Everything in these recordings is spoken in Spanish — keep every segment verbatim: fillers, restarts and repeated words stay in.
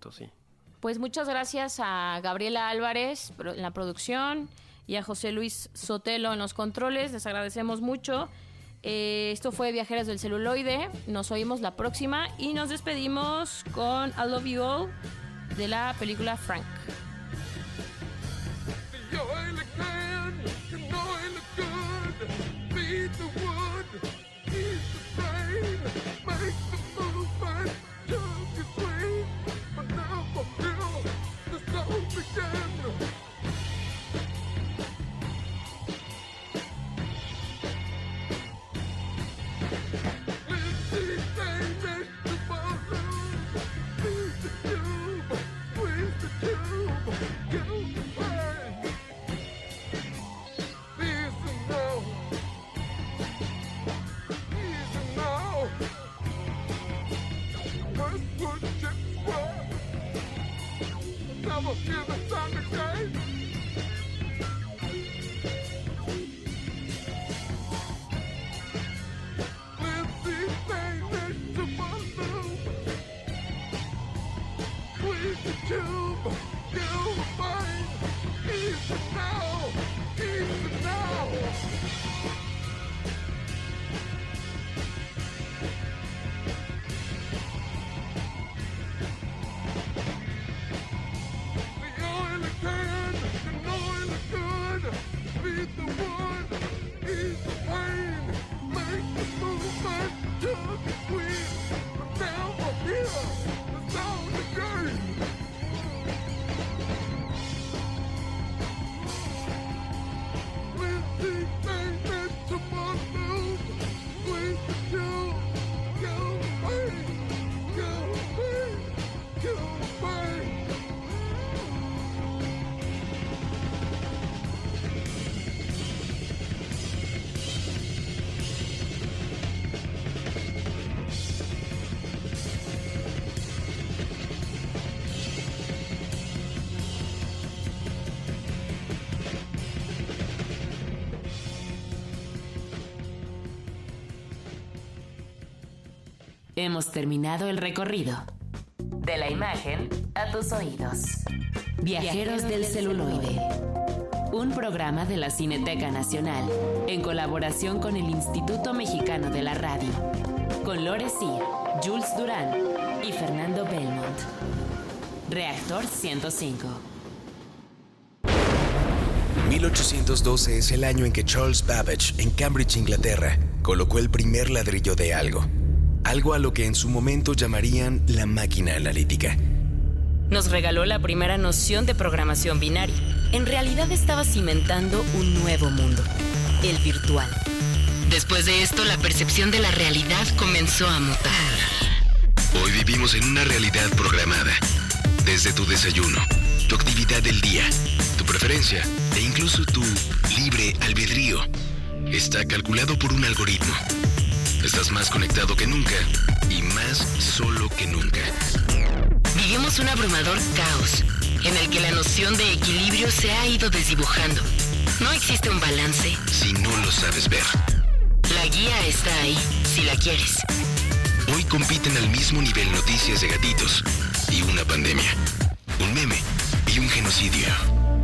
momento, sí. Pues muchas gracias a Gabriela Álvarez en la producción y a José Luis Sotelo en los controles. Les agradecemos mucho. Eh, esto fue Viajeros del Celuloide. Nos oímos la próxima y nos despedimos con I Love You All de la película Frank. Hemos terminado el recorrido. De la imagen a tus oídos. Viajeros, Viajeros del, del celuloide. celuloide. Un programa de la Cineteca Nacional en colaboración con el Instituto Mexicano de la Radio. Con Lore Cía, Jules Durán y Fernando Belmont. Reactor ciento cinco. mil ochocientos doce es el año en que Charles Babbage, en Cambridge, Inglaterra, colocó el primer ladrillo de algo. Algo a lo que en su momento llamarían la máquina analítica. Nos regaló la primera noción de programación binaria. En realidad estaba cimentando un nuevo mundo, el virtual. Después de esto, la percepción de la realidad comenzó a mutar. Hoy vivimos en una realidad programada. Desde tu desayuno, tu actividad del día, tu preferencia e incluso tu libre albedrío está calculado por un algoritmo. Estás más conectado que nunca y más solo que nunca. Vivimos un abrumador caos en el que la noción de equilibrio se ha ido desdibujando. No existe un balance si no lo sabes ver. La guía está ahí, si la quieres. Hoy compiten al mismo nivel noticias de gatitos y una pandemia, un meme y un genocidio.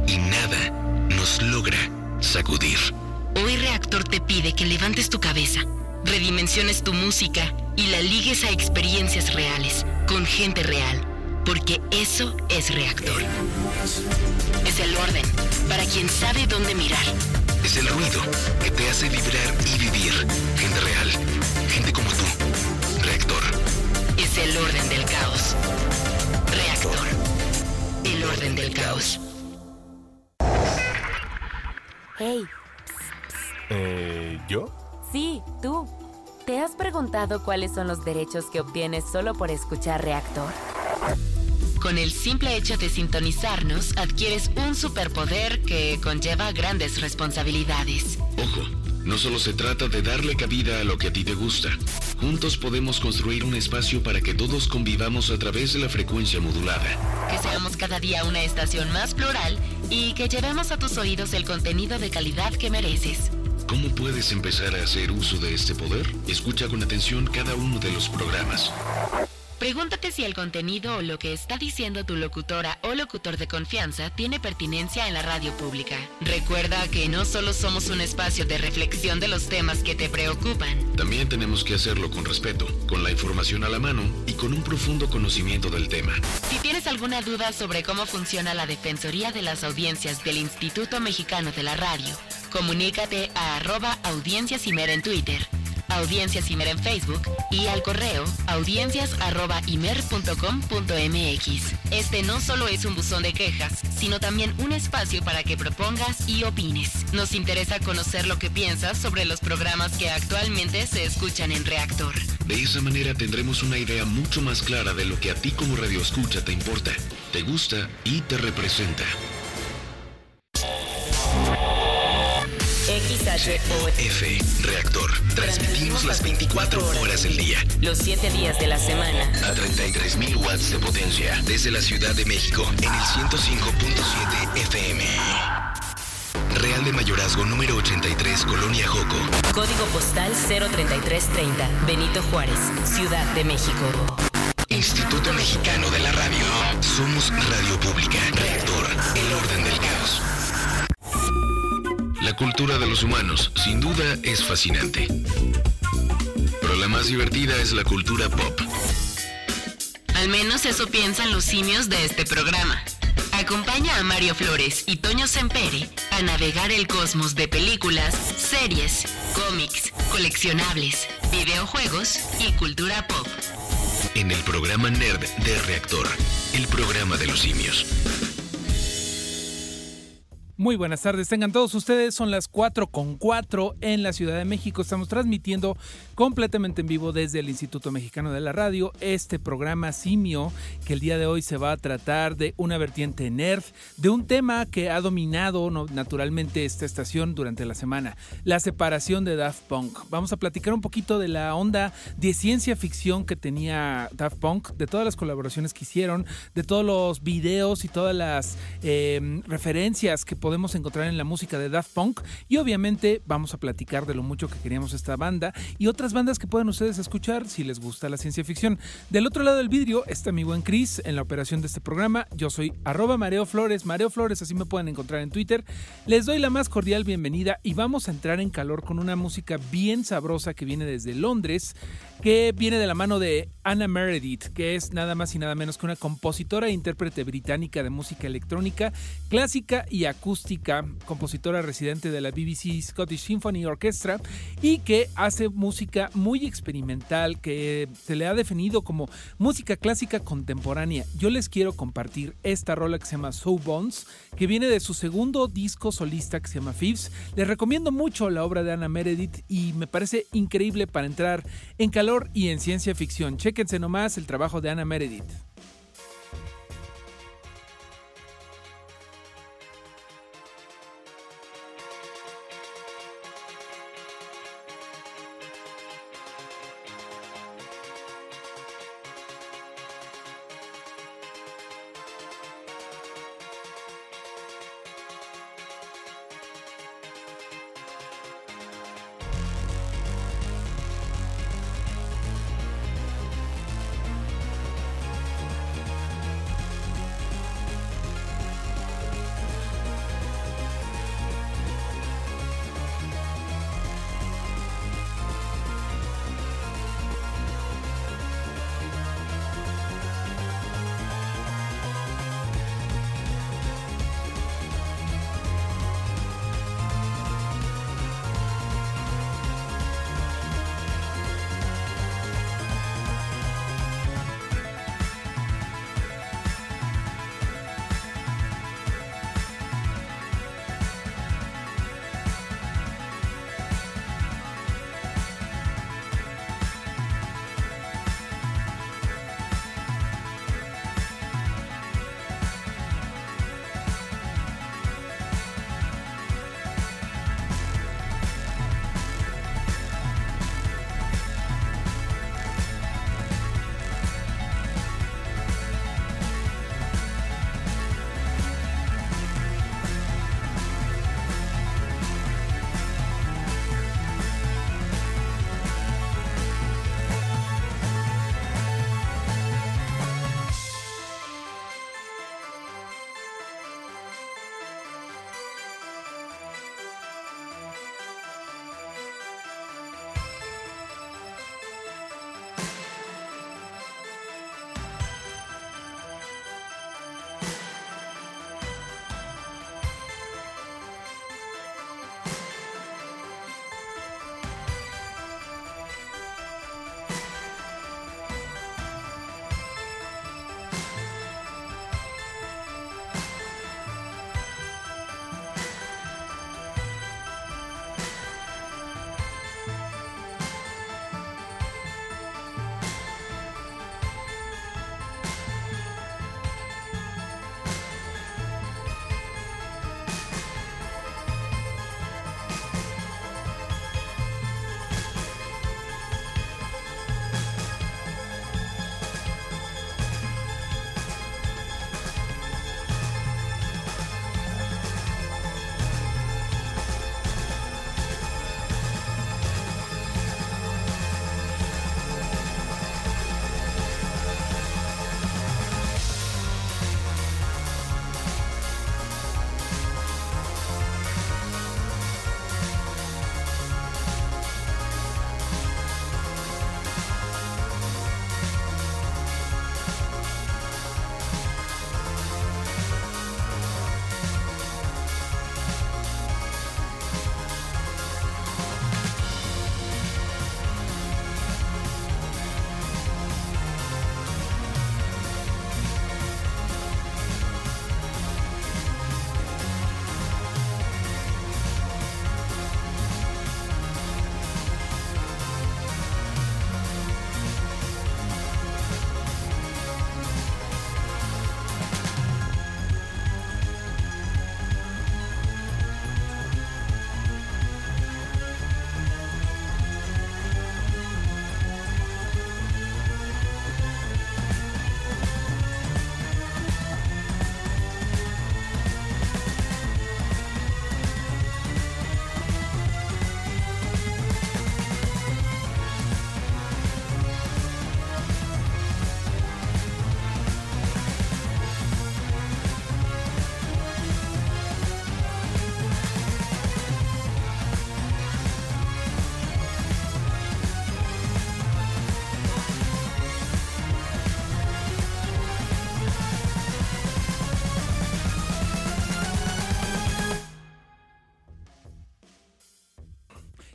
Y nada nos logra sacudir. Hoy Reactor te pide que levantes tu cabeza, redimensiones tu música y la ligues a experiencias reales, con gente real, porque eso es Reactor. Es el orden, para quien sabe dónde mirar. Es el ruido que te hace vibrar y vivir. Gente real, gente como tú. Reactor. Es el orden del caos. Reactor. El orden del caos. Hey. Eh, ¿yo? Sí, tú. ¿Te has preguntado cuáles son los derechos que obtienes solo por escuchar Reactor? Con el simple hecho de sintonizarnos, adquieres un superpoder que conlleva grandes responsabilidades. Ojo, no solo se trata de darle cabida a lo que a ti te gusta. Juntos podemos construir un espacio para que todos convivamos a través de la frecuencia modulada. Que seamos cada día una estación más plural y que llevemos a tus oídos el contenido de calidad que mereces. ¿Cómo puedes empezar a hacer uso de este poder? Escucha con atención cada uno de los programas. Pregúntate si el contenido o lo que está diciendo tu locutora o locutor de confianza tiene pertinencia en la radio pública. Recuerda que no solo somos un espacio de reflexión de los temas que te preocupan. También tenemos que hacerlo con respeto, con la información a la mano y con un profundo conocimiento del tema. Si tienes alguna duda sobre cómo funciona la Defensoría de las Audiencias del Instituto Mexicano de la Radio, comunícate a arroba audienciasimera en Twitter, audienciasimera en Facebook y al correo audiencias arroba imer punto com punto mx. Este no solo es un buzón de quejas, sino también un espacio para que propongas y opines. Nos interesa conocer lo que piensas sobre los programas que actualmente se escuchan en Reactor. De esa manera tendremos una idea mucho más clara de lo que a ti como radioescucha te importa, te gusta y te representa. X H O F Reactor. Transmitimos las veinticuatro horas del día, los siete días de la semana, a treinta y tres mil watts de potencia, desde la Ciudad de México, en el ciento cinco punto siete F M. Real de Mayorazgo número ochenta y tres, Colonia Joco. Código postal cero tres tres tres cero, Benito Juárez, Ciudad de México. Instituto Mexicano de la Radio. Somos radio pública. Reactor, el orden del caos. La cultura de los humanos, sin duda, es fascinante. Pero la más divertida es la cultura pop. Al menos eso piensan los simios de este programa. Acompaña a Mario Flores y Toño Sempere a navegar el cosmos de películas, series, cómics, coleccionables, videojuegos y cultura pop. En el programa Nerd de Reactor, el programa de los simios. Muy buenas tardes, tengan todos ustedes, son las cuatro con cuatro en la Ciudad de México. Estamos transmitiendo completamente en vivo desde el Instituto Mexicano de la Radio este programa Simio, que el día de hoy se va a tratar de una vertiente nerd, de un tema que ha dominado naturalmente esta estación durante la semana, la separación de Daft Punk. Vamos a platicar un poquito de la onda de ciencia ficción que tenía Daft Punk, de todas las colaboraciones que hicieron, de todos los videos y todas las eh, referencias que podemos encontrar en la música de Daft Punk, y obviamente vamos a platicar de lo mucho que queríamos esta banda y otras bandas que pueden ustedes escuchar si les gusta la ciencia ficción. Del otro lado del vidrio está mi buen Chris en la operación de este programa. Yo soy arroba Mareo Flores, Mareo Flores, así me pueden encontrar en Twitter. Les doy la más cordial bienvenida y vamos a entrar en calor con una música bien sabrosa que viene desde Londres, que viene de la mano de Anna Meredith, que es nada más y nada menos que una compositora e intérprete británica de música electrónica, clásica y acústica. Compositora residente de la B B C Scottish Symphony Orchestra, y que hace música muy experimental que se le ha definido como música clásica contemporánea. Yo les quiero compartir esta rola que se llama So Bones, que viene de su segundo disco solista que se llama Fifths. Les recomiendo mucho la obra de Anna Meredith y me parece increíble para entrar en calor y en ciencia ficción. Chéquense nomás el trabajo de Anna Meredith.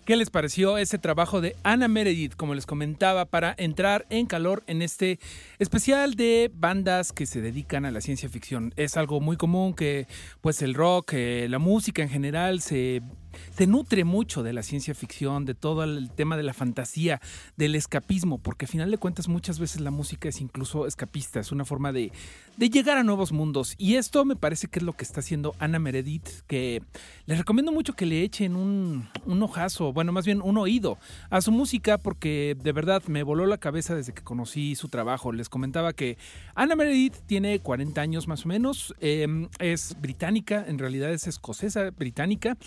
¿Qué les pareció este trabajo de Anna Meredith, como les comentaba, para entrar en calor en este especial de bandas que se dedican a la ciencia ficción? Es algo muy común que pues el rock, eh, la música en general se, se nutre mucho de la ciencia ficción, de todo el tema de la fantasía, del escapismo, porque al final de cuentas muchas veces la música es incluso escapista, es una forma de, de llegar a nuevos mundos. Y esto me parece que es lo que está haciendo Anna Meredith, que les recomiendo mucho que le echen un, un ojazo, bueno, más bien un oído a su música, porque de verdad me voló la cabeza desde que conocí su trabajo. Les comentaba que Anna Meredith tiene cuarenta años más o menos, eh, es británica, en realidad es escocesa británica,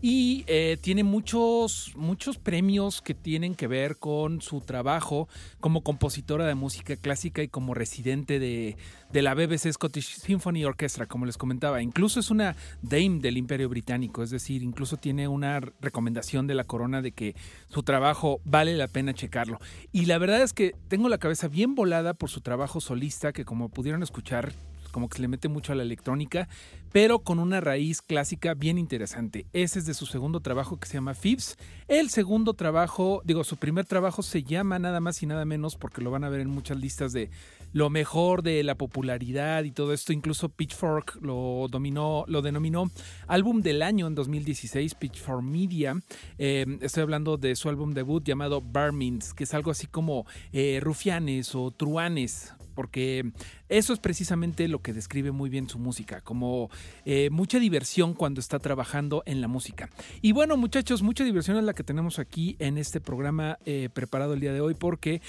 y eh, tiene muchos, muchos premios que tienen que ver con su trabajo como compositora de música clásica y como residente de, de la B B C Scottish Symphony Orchestra, como les comentaba. Incluso es una Dame del Imperio Británico, es decir, incluso tiene una recomendación de la corona de que su trabajo vale la pena checarlo. Y la verdad es que tengo la cabeza bien volada por su trabajo solista, que como pudieron escuchar, como que se le mete mucho a la electrónica, pero con una raíz clásica bien interesante. Ese es de su segundo trabajo, que se llama Fibs. El segundo trabajo, digo, su primer trabajo se llama nada más y nada menos, porque lo van a ver en muchas listas de lo mejor de la popularidad y todo esto. Incluso Pitchfork lo dominó, lo denominó álbum del año en dos mil dieciséis, Pitchfork Media. Eh, estoy hablando de su álbum debut llamado Barmins, que es algo así como eh, rufianes o truanes, porque eso es precisamente lo que describe muy bien su música, como eh, mucha diversión cuando está trabajando en la música. Y bueno, muchachos, mucha diversión es la que tenemos aquí en este programa eh, preparado el día de hoy, porque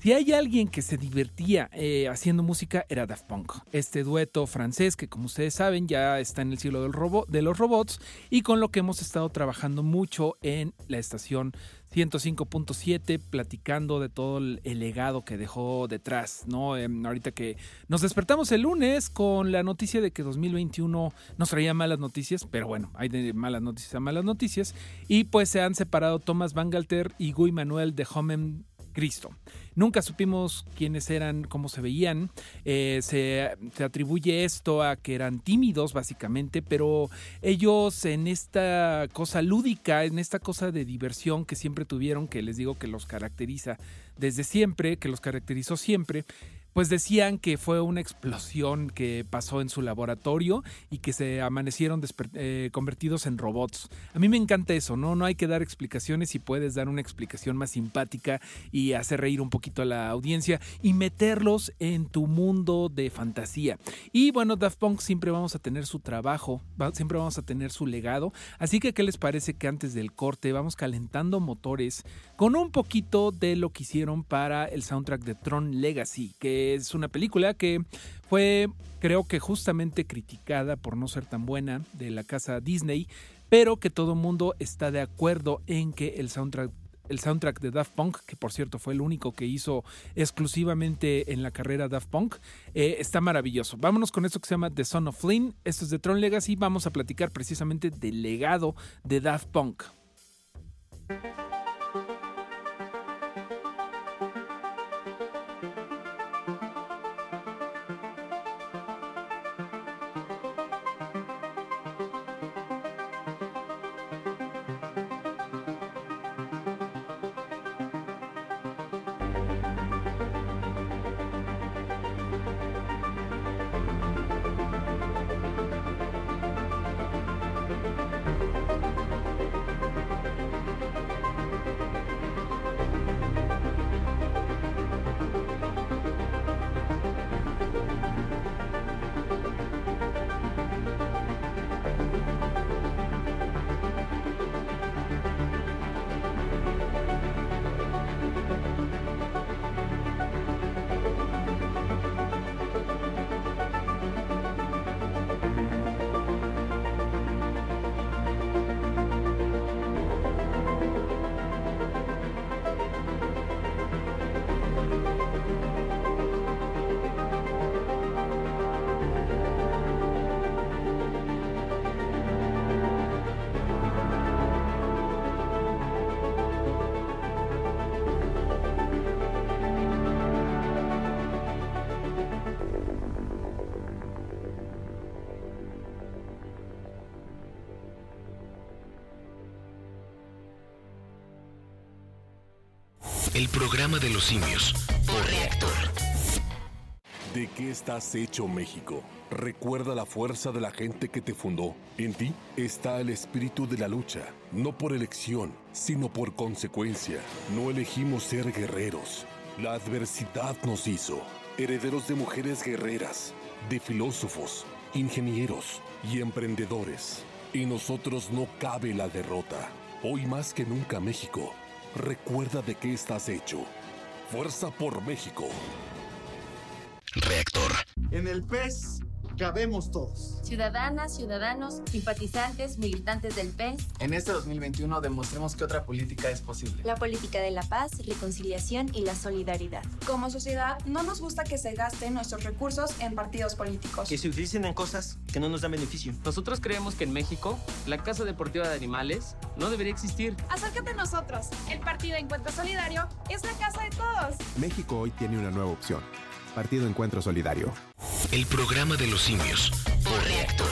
si hay alguien que se divertía eh, haciendo música era Daft Punk, este dueto francés que, como ustedes saben, ya está en el siglo del robo, de los robots, y con lo que hemos estado trabajando mucho en la estación ciento cinco punto siete, platicando de todo el legado que dejó detrás, ¿no? Eh, ahorita que nos despertamos el lunes con la noticia de que dos mil veintiuno nos traía malas noticias, pero bueno, hay de malas noticias a malas noticias, y pues se han separado Thomas Bangalter y Guy Manuel de Homem Cristo. Nunca supimos quiénes eran, cómo se veían. Eh, se, se atribuye esto a que eran tímidos, básicamente, pero ellos en esta cosa lúdica, en esta cosa de diversión que siempre tuvieron, que les digo que los caracteriza desde siempre, que los caracterizó siempre, pues decían que fue una explosión que pasó en su laboratorio y que se amanecieron desper- eh, convertidos en robots. A mí me encanta eso, ¿no? No hay que dar explicaciones, y puedes dar una explicación más simpática y hacer reír un poquito a la audiencia y meterlos en tu mundo de fantasía. Y bueno, Daft Punk siempre vamos a tener su trabajo, va, siempre vamos a tener su legado. Así que, ¿qué les parece que antes del corte vamos calentando motores con un poquito de lo que hicieron para el soundtrack de Tron Legacy, que es una película que fue, creo que justamente criticada por no ser tan buena, de la casa Disney, pero que todo mundo está de acuerdo en que el soundtrack, el soundtrack de Daft Punk, que por cierto fue el único que hizo exclusivamente en la carrera Daft Punk, eh, está maravilloso. Vámonos con esto que se llama The Son of Flynn. Esto es de Tron Legacy. Vamos a platicar precisamente del legado de Daft Punk. El programa de los simios por Reactor. ¿De qué estás hecho, México? Recuerda la fuerza de la gente que te fundó. En ti está el espíritu de la lucha, no por elección, sino por consecuencia. No elegimos ser guerreros. La adversidad nos hizo herederos de mujeres guerreras, de filósofos, ingenieros y emprendedores. En nosotros no cabe la derrota. Hoy más que nunca, México, recuerda de qué estás hecho. Fuerza por México. Reactor. En el P E S cabemos todos. Ciudadanas, ciudadanos, simpatizantes, militantes del P E S. En este dos mil veintiuno demostremos que otra política es posible. La política de la paz, reconciliación y la solidaridad. Como sociedad, no nos gusta que se gasten nuestros recursos en partidos políticos. Que se utilicen en cosas que no nos dan beneficio. Nosotros creemos que en México, la Casa Deportiva de Animales no debería existir. Acércate a nosotros. El Partido Encuentro Solidario es la casa de todos. México hoy tiene una nueva opción. Partido Encuentro Solidario. El programa de los simios por Reactor.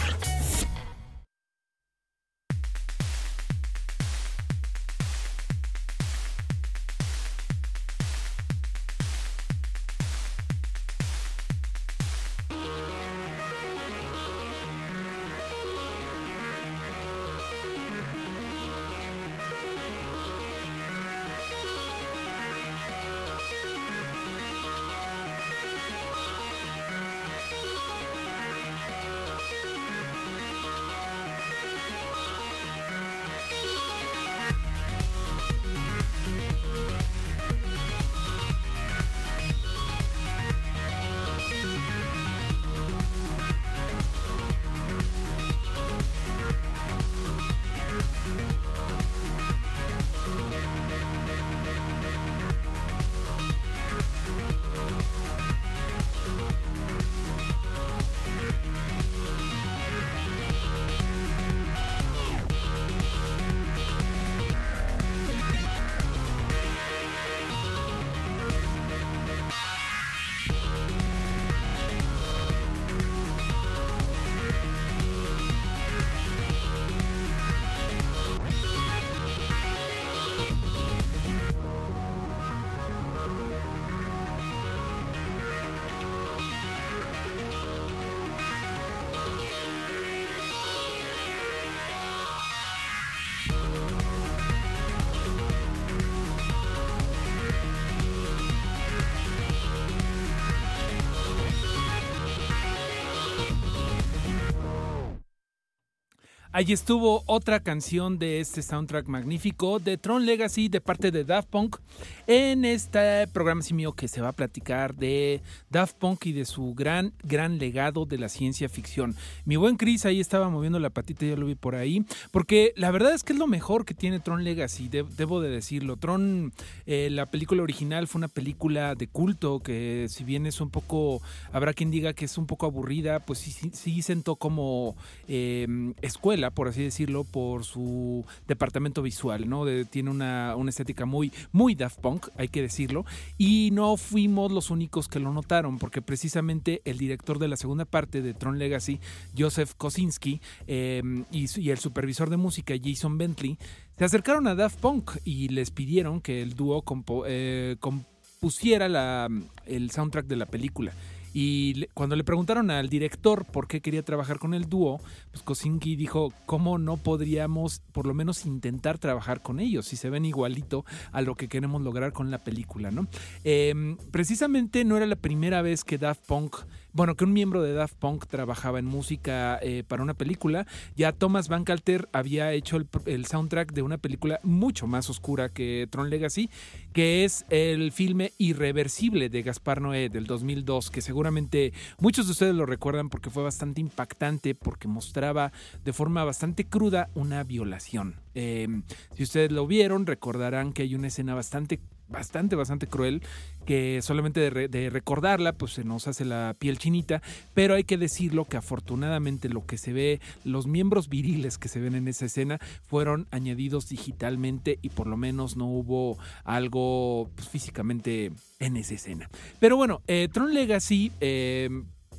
Allí estuvo otra canción de este soundtrack magnífico de Tron Legacy de parte de Daft Punk en este programa simio que se va a platicar de Daft Punk y de su gran, gran legado de la ciencia ficción. Mi buen Chris ahí estaba moviendo la patita, ya lo vi por ahí, porque la verdad es que es lo mejor que tiene Tron Legacy, de, debo de decirlo. Tron, eh, la película original fue una película de culto que si bien es un poco, habrá quien diga que es un poco aburrida, pues sí, sí sentó como eh, escuela, por así decirlo, por su departamento visual, ¿no? De, tiene una, una estética muy, muy Daft Punk, hay que decirlo, y no fuimos los únicos que lo notaron, porque precisamente el director de la segunda parte de Tron Legacy, Joseph Kosinski, eh, y, y el supervisor de música, Jason Bentley, se acercaron a Daft Punk y les pidieron que el dúo compo, eh, compusiera la, el soundtrack de la película. Y cuando le preguntaron al director por qué quería trabajar con el dúo, pues Kosinski dijo, ¿cómo no podríamos por lo menos intentar trabajar con ellos si se ven igualito a lo que queremos lograr con la película, ¿no? Eh, precisamente no era la primera vez que Daft Punk... Bueno, que un miembro de Daft Punk trabajaba en música eh, para una película. Ya Thomas Bangalter había hecho el, el soundtrack de una película mucho más oscura que Tron Legacy, que es el filme Irreversible de Gaspar Noé del dos mil dos, que seguramente muchos de ustedes lo recuerdan porque fue bastante impactante, porque mostraba de forma bastante cruda una violación. Eh, si ustedes lo vieron, recordarán que hay una escena bastante bastante, bastante cruel, que solamente de, re, de recordarla, pues se nos hace la piel chinita, pero hay que decirlo que afortunadamente lo que se ve, los miembros viriles que se ven en esa escena fueron añadidos digitalmente y por lo menos no hubo algo pues, físicamente en esa escena. Pero bueno, eh, Tron Legacy eh,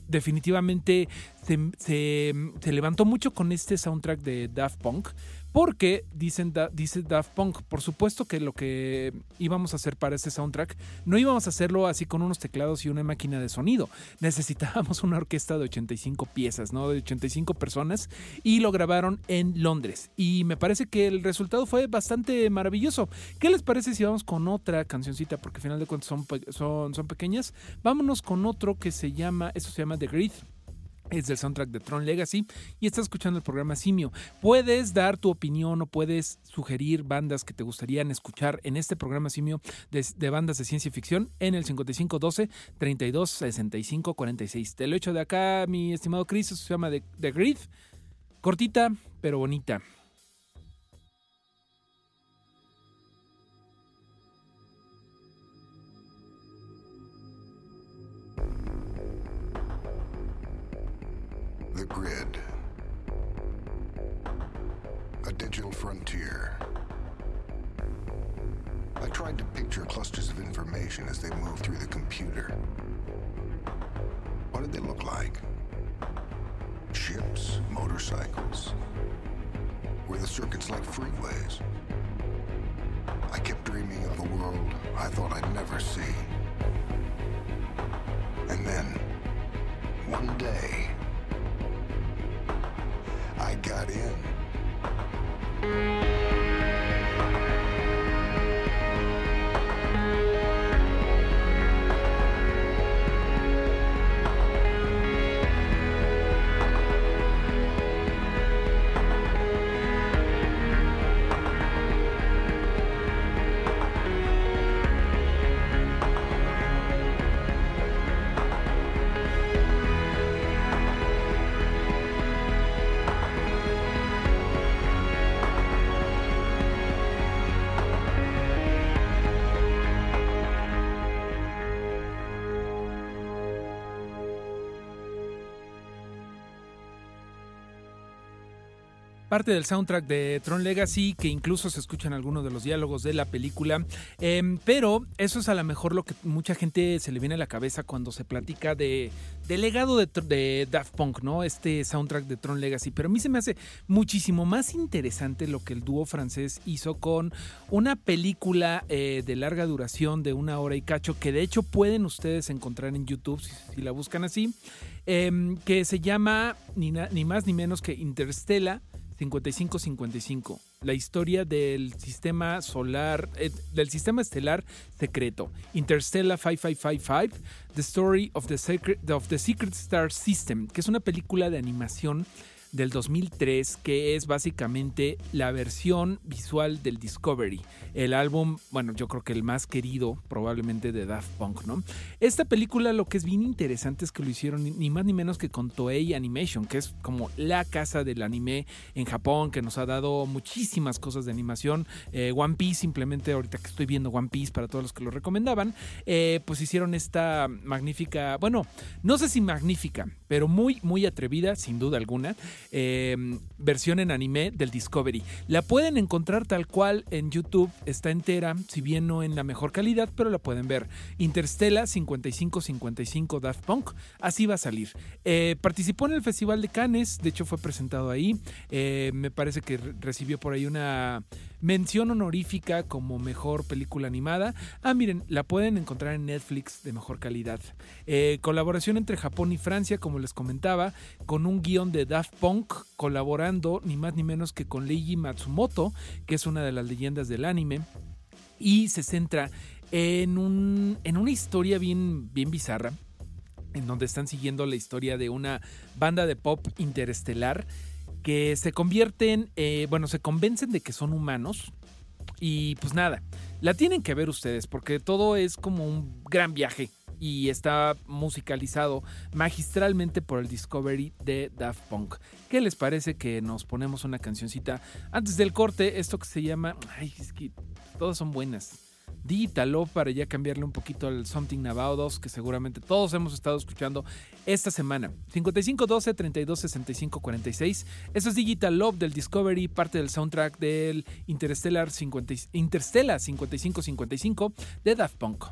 definitivamente se, se, se levantó mucho con este soundtrack de Daft Punk, porque dicen da, dice Daft Punk, por supuesto que lo que íbamos a hacer para este soundtrack no íbamos a hacerlo así con unos teclados y una máquina de sonido. Necesitábamos una orquesta de ochenta y cinco piezas, ¿no? De ochenta y cinco personas, y lo grabaron en Londres. Y me parece que el resultado fue bastante maravilloso. ¿Qué les parece si vamos con otra cancioncita? Porque al final de cuentas son, son, son pequeñas. Vámonos con otro que se llama, esto se llama The Grid. Es del soundtrack de Tron Legacy y estás escuchando el programa Simio. Puedes dar tu opinión o puedes sugerir bandas que te gustarían escuchar en este programa Simio de, de bandas de ciencia ficción en el cincuenta y cinco doce treinta y dos sesenta y cinco cuarenta y seis. Te lo echo de acá, mi estimado Chris. Eso se llama The, The Grid. Cortita, pero bonita. The grid, a digital frontier. I tried to picture clusters of information as they moved through the computer. What did they look like? Ships, motorcycles? Were the circuits like freeways? I kept dreaming of a world I thought I'd never see. And then, one day, I got in. Parte del soundtrack de Tron Legacy, que incluso se escuchan algunos de los diálogos de la película, eh, pero eso es a lo mejor lo que mucha gente se le viene a la cabeza cuando se platica de, de legado de, de Daft Punk, ¿no? Este soundtrack de Tron Legacy, pero a mí se me hace muchísimo más interesante lo que el dúo francés hizo con una película eh, de larga duración de una hora y cacho, que de hecho pueden ustedes encontrar en YouTube si, si la buscan así, eh, que se llama ni, na, ni más ni menos que Interstella cincuenta y cinco cincuenta y cinco, la historia del sistema solar, eh, del sistema estelar secreto. Interstellar cincuenta y cinco cincuenta y cinco, The Story of the, Secret, of the Secret Star System, que es una película de animación del dos mil tres, que es básicamente la versión visual del Discovery, el álbum, bueno, yo creo que el más querido probablemente de Daft Punk, ¿no? Esta película, lo que es bien interesante es que lo hicieron ni más ni menos que con Toei Animation, que es como la casa del anime en Japón, que nos ha dado muchísimas cosas de animación. eh, One Piece, simplemente ahorita que estoy viendo One Piece, para todos los que lo recomendaban, eh, pues hicieron esta magnífica, bueno, no sé si magnífica, pero muy, muy atrevida, sin duda alguna, Eh, versión en anime del Discovery. La pueden encontrar tal cual en YouTube, está entera, si bien no en la mejor calidad, pero la pueden ver. Interstella cincuenta y cinco cincuenta y cinco Daft Punk, así va a salir. Eh, participó en el Festival de Cannes, de hecho fue presentado ahí, eh, me parece que recibió por ahí una mención honorífica como mejor película animada. Ah, miren, la pueden encontrar en Netflix de mejor calidad. Eh, colaboración entre Japón y Francia, como les comentaba, con un guión de Daft Punk, colaborando ni más ni menos que con Leiji Matsumoto, que es una de las leyendas del anime, y se centra en, un, en una historia bien, bien bizarra, en donde están siguiendo la historia de una banda de pop interestelar que se convierten, eh, bueno, se convencen de que son humanos y pues nada, la tienen que ver ustedes porque todo es como un gran viaje y está musicalizado magistralmente por el Discovery de Daft Punk. ¿Qué les parece que nos ponemos una cancioncita antes del corte? Esto que se llama, ay, es que todas son buenas. Dígitalo, para ya cambiarle un poquito al Something About Us, que seguramente todos hemos estado escuchando esta semana. cincuenta y cinco doce treinta y dos sesenta y cinco cuarenta y seis. Eso es Digital Love del Discovery, parte del soundtrack del Interstellar Interstellar cincuenta y cinco cincuenta y cinco de Daft Punk.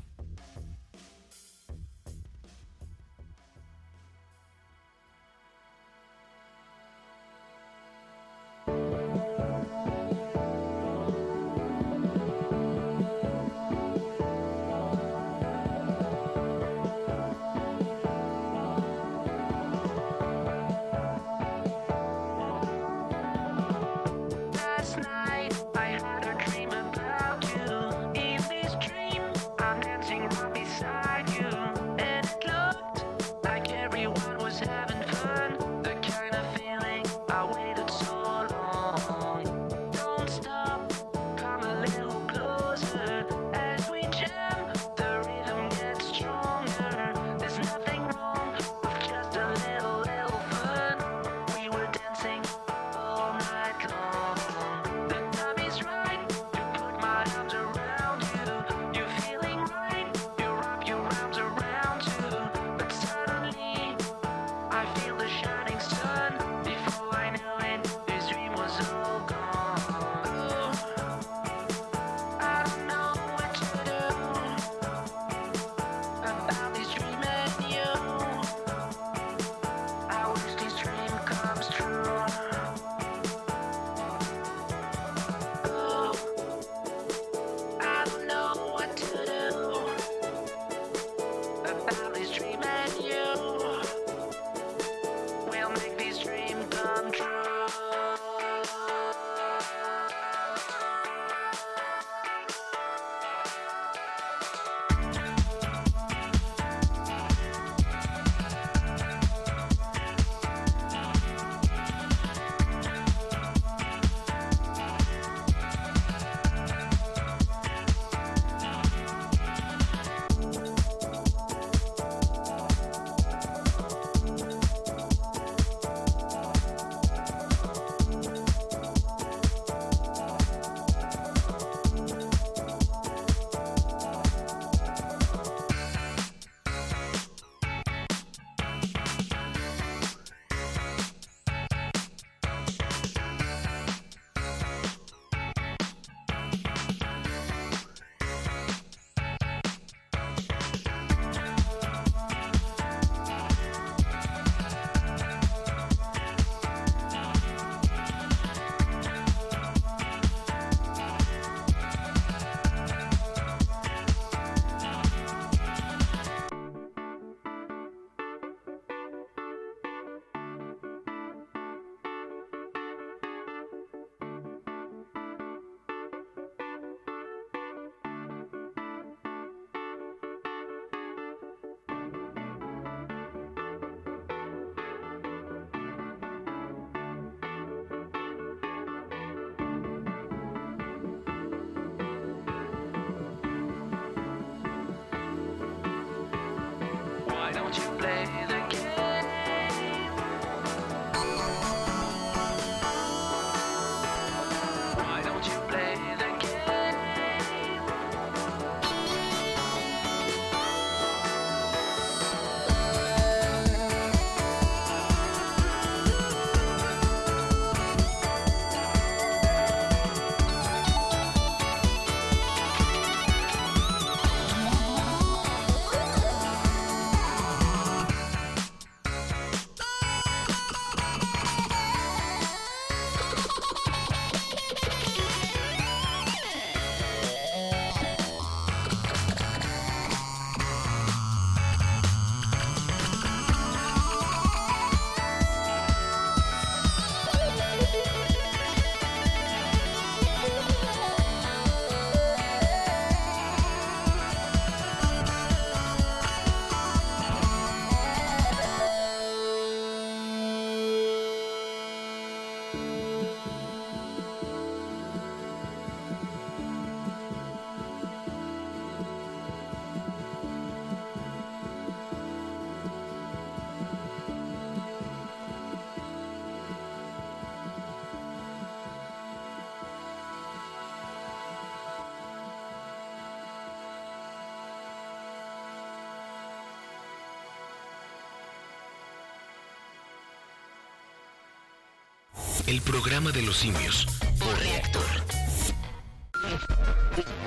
El programa de los simios por Reactor.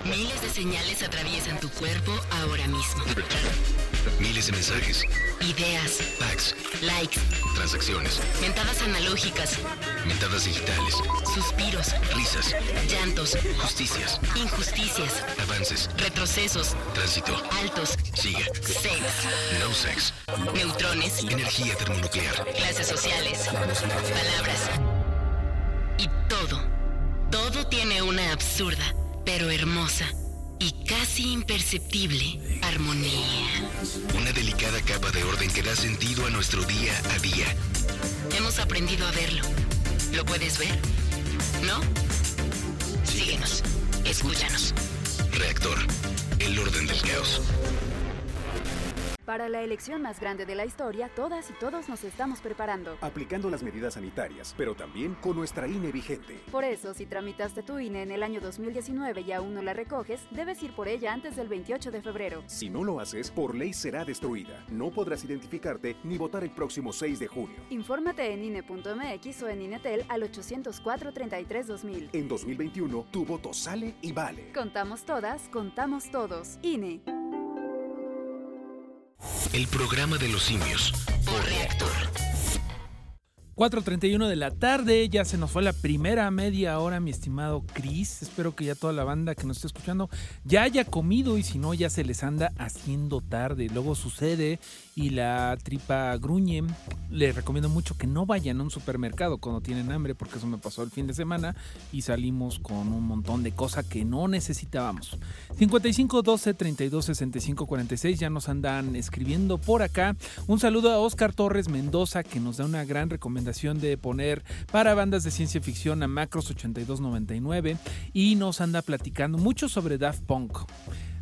Miles de señales atraviesan tu cuerpo ahora mismo. Miles de mensajes, ideas, packs, likes, transacciones, mentadas analógicas, mentadas digitales, suspiros, risas, llantos, justicias, injusticias, avances, retrocesos, tránsito, altos, siga, sex, no sex, neutrones, energía termonuclear, clases sociales, palabras. Todo tiene una absurda, pero hermosa y casi imperceptible armonía. Una delicada capa de orden que da sentido a nuestro día a día. Hemos aprendido a verlo. ¿Lo puedes ver? ¿No? Síguenos. Escúchanos. Reactor. El orden del caos. Para la elección más grande de la historia, todas y todos nos estamos preparando. Aplicando las medidas sanitarias, pero también con nuestra I N E vigente. Por eso, si tramitaste tu I N E en el año dos mil diecinueve y aún no la recoges, debes ir por ella antes del veintiocho de febrero. Si no lo haces, por ley será destruida. No podrás identificarte ni votar el próximo seis de junio. Infórmate en I N E punto M X o en INETEL al ochocientos cuatro, treinta y tres, dos mil. En dos mil veintiuno, tu voto sale y vale. Contamos todas, contamos todos. I N E. El programa de los simios por Reactor. cuatro treinta y uno de la tarde, ya se nos fue la primera media hora, mi estimado Chris. Espero que ya toda la banda que nos esté escuchando ya haya comido y si no, ya se les anda haciendo tarde. Luego sucede y la tripa gruñe. Les recomiendo mucho que no vayan a un supermercado cuando tienen hambre, porque eso me pasó el fin de semana y salimos con un montón de cosas que no necesitábamos. cincuenta y cinco, doce, treinta y dos, sesenta y cinco, cuarenta y seis, ya nos andan escribiendo por acá. Un saludo a Oscar Torres Mendoza, que nos da una gran recomendación de poner para bandas de ciencia ficción a Macross ochenta y dos noventa y nueve y nos anda platicando mucho sobre Daft Punk.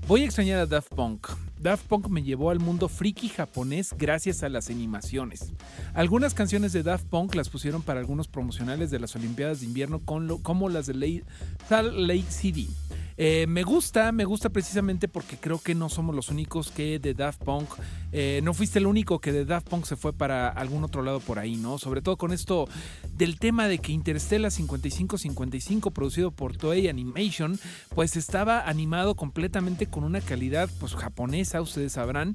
Voy a extrañar a Daft Punk. Daft Punk me llevó al mundo friki japonés gracias a las animaciones. Algunas canciones de Daft Punk las pusieron para algunos promocionales de las Olimpiadas de Invierno con lo, como las de Salt Lake City. Eh, me gusta, me gusta precisamente porque creo que no somos los únicos que de Daft Punk, eh, no fuiste el único que de Daft Punk se fue para algún otro lado por ahí, ¿no? Sobre todo con esto del tema de que Interstella cincuenta y cinco cincuenta y cinco, producido por Toei Animation, pues estaba animado completamente con una calidad pues japonesa, ustedes sabrán,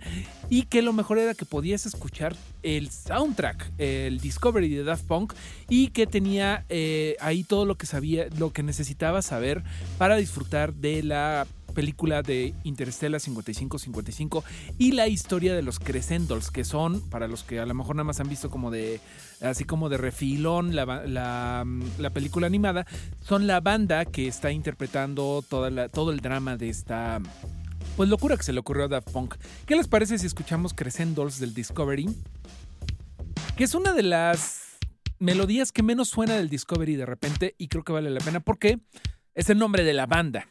y que lo mejor era que podías escuchar el soundtrack, el Discovery de Daft Punk, y que tenía eh, ahí todo lo que sabía, lo que necesitaba saber para disfrutar de la película de Interstella cincuenta y cinco cincuenta y cinco y la historia de los Crescendolls, que son, para los que a lo mejor nada más han visto como de, así como de refilón la, la, la película animada, son la banda que está interpretando toda la, todo el drama de esta pues locura que se le ocurrió a Daft Punk. ¿Qué les parece si escuchamos Crescendolls del Discovery? Que es una de las melodías que menos suena del Discovery de repente y creo que vale la pena porque es el nombre de la banda.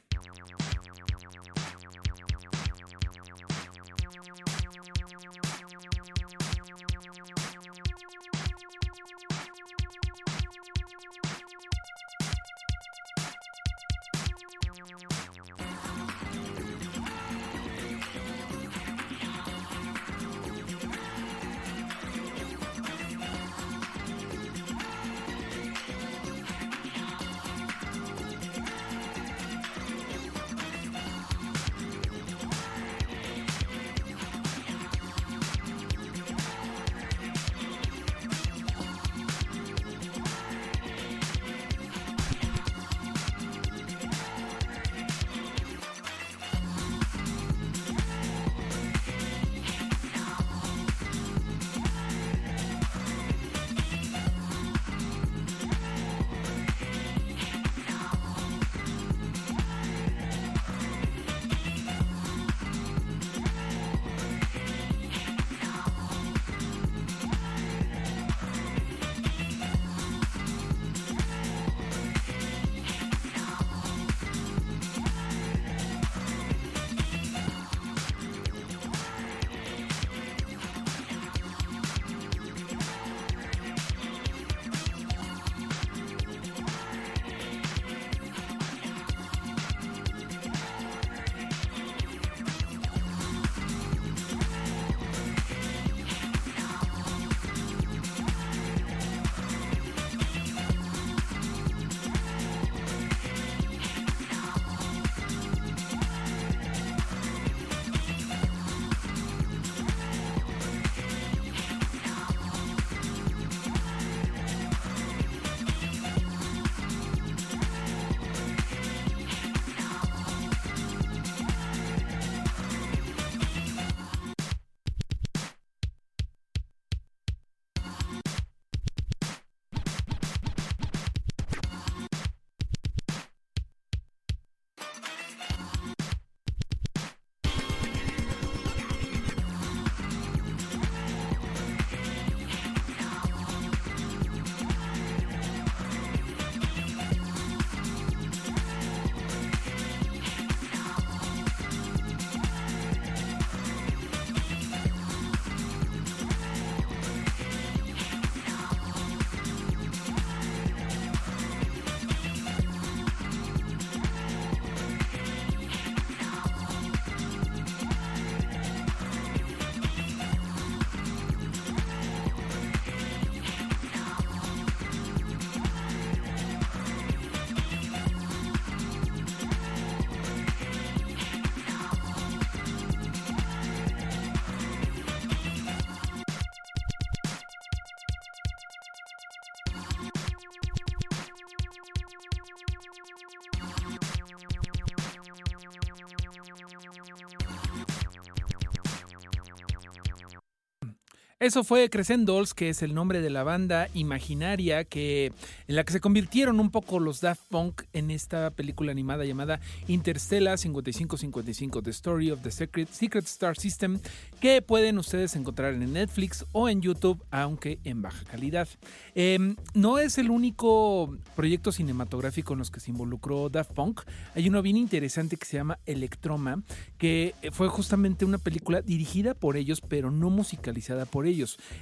Eso fue Crescendolls, que es el nombre de la banda imaginaria que, en la que se convirtieron un poco los Daft Punk en esta película animada llamada Interstella cincuenta y cinco cincuenta y cinco, The Story of the Secret, Secret Star System, que pueden ustedes encontrar en Netflix o en YouTube, aunque en baja calidad. Eh, no es el único proyecto cinematográfico en los que se involucró Daft Punk. Hay uno bien interesante que se llama Electroma, que fue justamente una película dirigida por ellos, pero no musicalizada por ellos.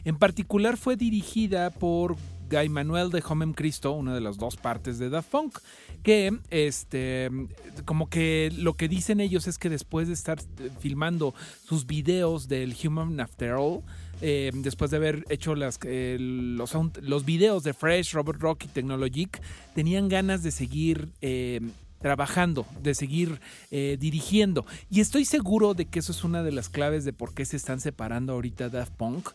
En particular fue dirigida por Guy Manuel de Homem Cristo, una de las dos partes de Daft Punk, que este, como que lo que dicen ellos es que después de estar filmando sus videos del Human After All, Eh, después de haber hecho las, eh, los, los videos de Fresh, Robot Rock y Technologic, tenían ganas de seguir eh, trabajando, de seguir eh, dirigiendo. Y estoy seguro de que eso es una de las claves de por qué se están separando ahorita Daft Punk.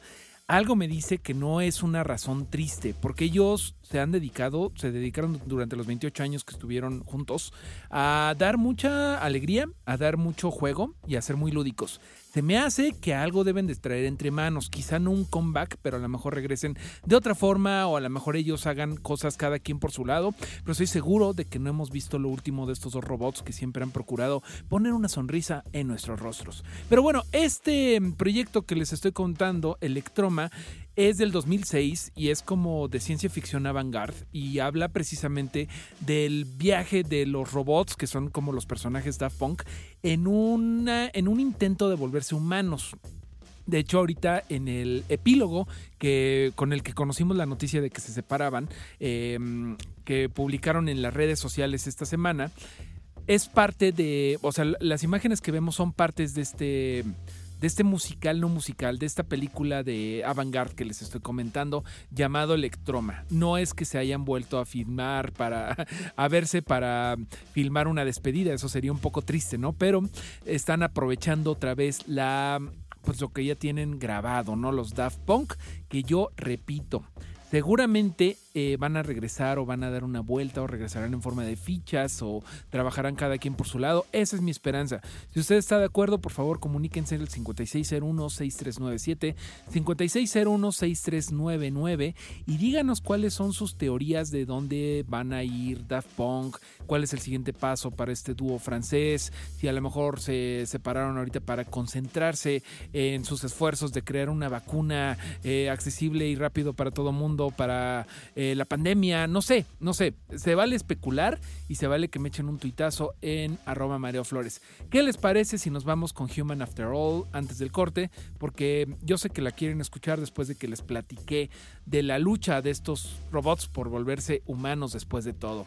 Algo me dice que no es una razón triste, porque ellos se han dedicado, se dedicaron durante los veintiocho años que estuvieron juntos a dar mucha alegría, a dar mucho juego y a ser muy lúdicos. Se me hace que algo deben de traer entre manos, quizá no un comeback, pero a lo mejor regresen de otra forma, o a lo mejor ellos hagan cosas cada quien por su lado, pero estoy seguro de que no hemos visto lo último de estos dos robots que siempre han procurado poner una sonrisa en nuestros rostros. Pero bueno, este proyecto que les estoy contando, Electroma, es del dos mil seis y es como de ciencia ficción avant-garde, y habla precisamente del viaje de los robots, que son como los personajes Daft Punk, en, una, en un intento de volverse humanos. De hecho, ahorita en el epílogo que, con el que conocimos la noticia de que se separaban, eh, que publicaron en las redes sociales esta semana, es parte de, o sea, las imágenes que vemos son partes de este... de este musical no musical, de esta película de avant-garde que les estoy comentando, llamado Electroma. No es que se hayan vuelto a filmar para, a verse para filmar una despedida, eso sería un poco triste, ¿no? Pero están aprovechando otra vez la, pues lo que ya tienen grabado, ¿no? Los Daft Punk, que yo repito, seguramente eh, van a regresar o van a dar una vuelta o regresarán en forma de fichas o trabajarán cada quien por su lado. Esa es mi esperanza. Si usted está de acuerdo, por favor, comuníquense al cinco seis cero uno seis tres nueve siete, cinco seis cero uno seis tres nueve nueve, y díganos cuáles son sus teorías de dónde van a ir Daft Punk, cuál es el siguiente paso para este dúo francés, si a lo mejor se separaron ahorita para concentrarse en sus esfuerzos de crear una vacuna eh, accesible y rápido para todo mundo, para eh, la pandemia, no sé, no sé, se vale especular y se vale que me echen un tuitazo en arroba Mareo Flores. ¿Qué les parece si nos vamos con Human After All antes del corte? Porque yo sé que la quieren escuchar después de que les platiqué de la lucha de estos robots por volverse humanos después de todo.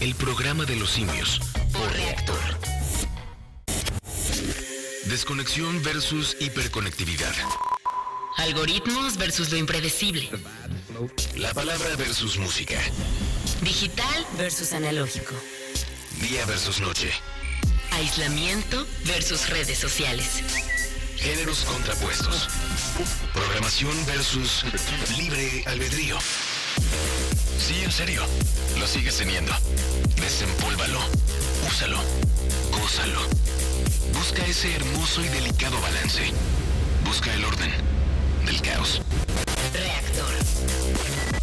El programa de los simios por Reactor. Desconexión versus hiperconectividad. Algoritmos versus lo impredecible. La palabra versus música. Digital versus analógico. Día versus noche. Aislamiento versus redes sociales. Géneros contrapuestos. Programación versus libre albedrío. Sí, en serio. Lo sigues teniendo. Desempólvalo. Úsalo. Gózalo. Busca ese hermoso y delicado balance. Busca el orden del caos. Reactor.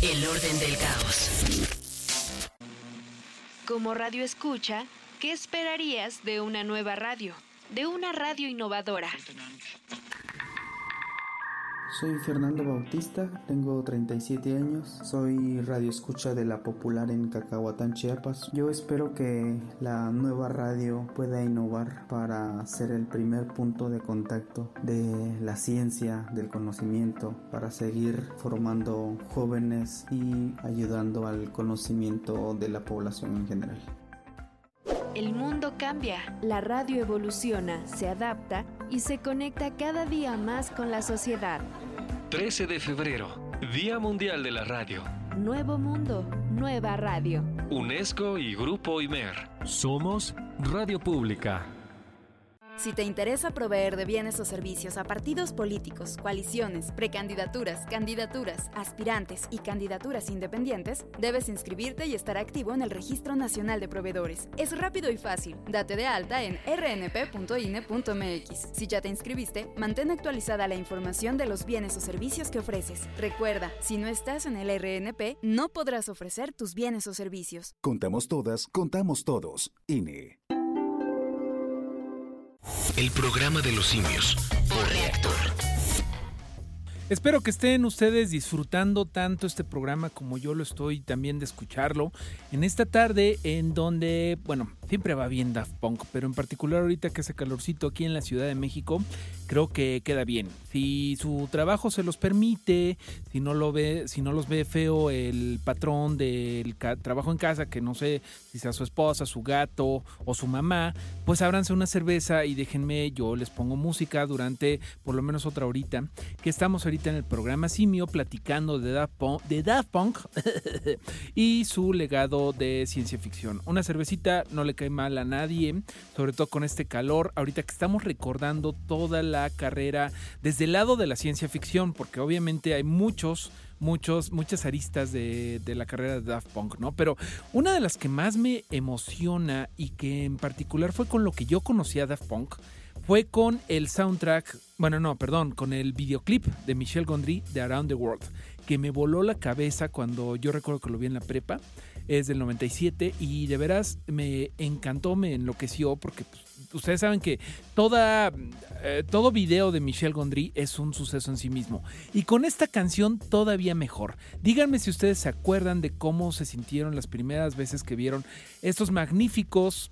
El orden del caos. Como radio escucha, ¿qué esperarías de una nueva radio? De una radio innovadora. Soy Fernando Bautista, tengo treinta y siete años, soy radioescucha de La Popular en Cacahuatán, Chiapas. Yo espero que la nueva radio pueda innovar para ser el primer punto de contacto de la ciencia, del conocimiento, para seguir formando jóvenes y ayudando al conocimiento de la población en general. El mundo cambia, la radio evoluciona, se adapta y se conecta cada día más con la sociedad. trece de febrero, Día Mundial de la Radio. Nuevo mundo, nueva radio. UNESCO y Grupo I M E R. Somos Radio Pública. Si te interesa proveer de bienes o servicios a partidos políticos, coaliciones, precandidaturas, candidaturas, aspirantes y candidaturas independientes, debes inscribirte y estar activo en el Registro Nacional de Proveedores. Es rápido y fácil. Date de alta en erre ene pe punto i ene punto eme equis. Si ya te inscribiste, mantén actualizada la información de los bienes o servicios que ofreces. Recuerda, si no estás en el erre ene pe, no podrás ofrecer tus bienes o servicios. Contamos todas, contamos todos. I N E. El programa de los simios por Reactor. Espero que estén ustedes disfrutando tanto este programa como yo lo estoy también de escucharlo en esta tarde, en donde, bueno, siempre va bien Daft Punk, pero en particular ahorita que hace calorcito aquí en la Ciudad de México, creo que queda bien. Si su trabajo se los permite, si no lo ve, si no los ve feo el patrón del ca- trabajo en casa, que no sé si sea su esposa, su gato o su mamá, pues ábranse una cerveza y déjenme, yo les pongo música durante por lo menos otra horita, que estamos ahorita en el programa Simio platicando de Daft Punk, de Daft Punk y su legado de ciencia ficción. Una cervecita no le cae mal a nadie, sobre todo con este calor, ahorita que estamos recordando toda la carrera desde el lado de la ciencia ficción, porque obviamente hay muchos Muchos, muchas aristas de, de la carrera de Daft Punk, ¿no? Pero una de las que más me emociona y que en particular fue con lo que yo conocí a Daft Punk fue con el soundtrack, bueno, no, perdón, con el videoclip de Michel Gondry de Around the World, que me voló la cabeza cuando yo recuerdo que lo vi en la prepa, es del noventa y siete, y de veras me encantó, me enloqueció, porque pues, ustedes saben que toda, eh, todo video de Michel Gondry es un suceso en sí mismo. Y con esta canción todavía mejor. Díganme si ustedes se acuerdan de cómo se sintieron las primeras veces que vieron estos magníficos...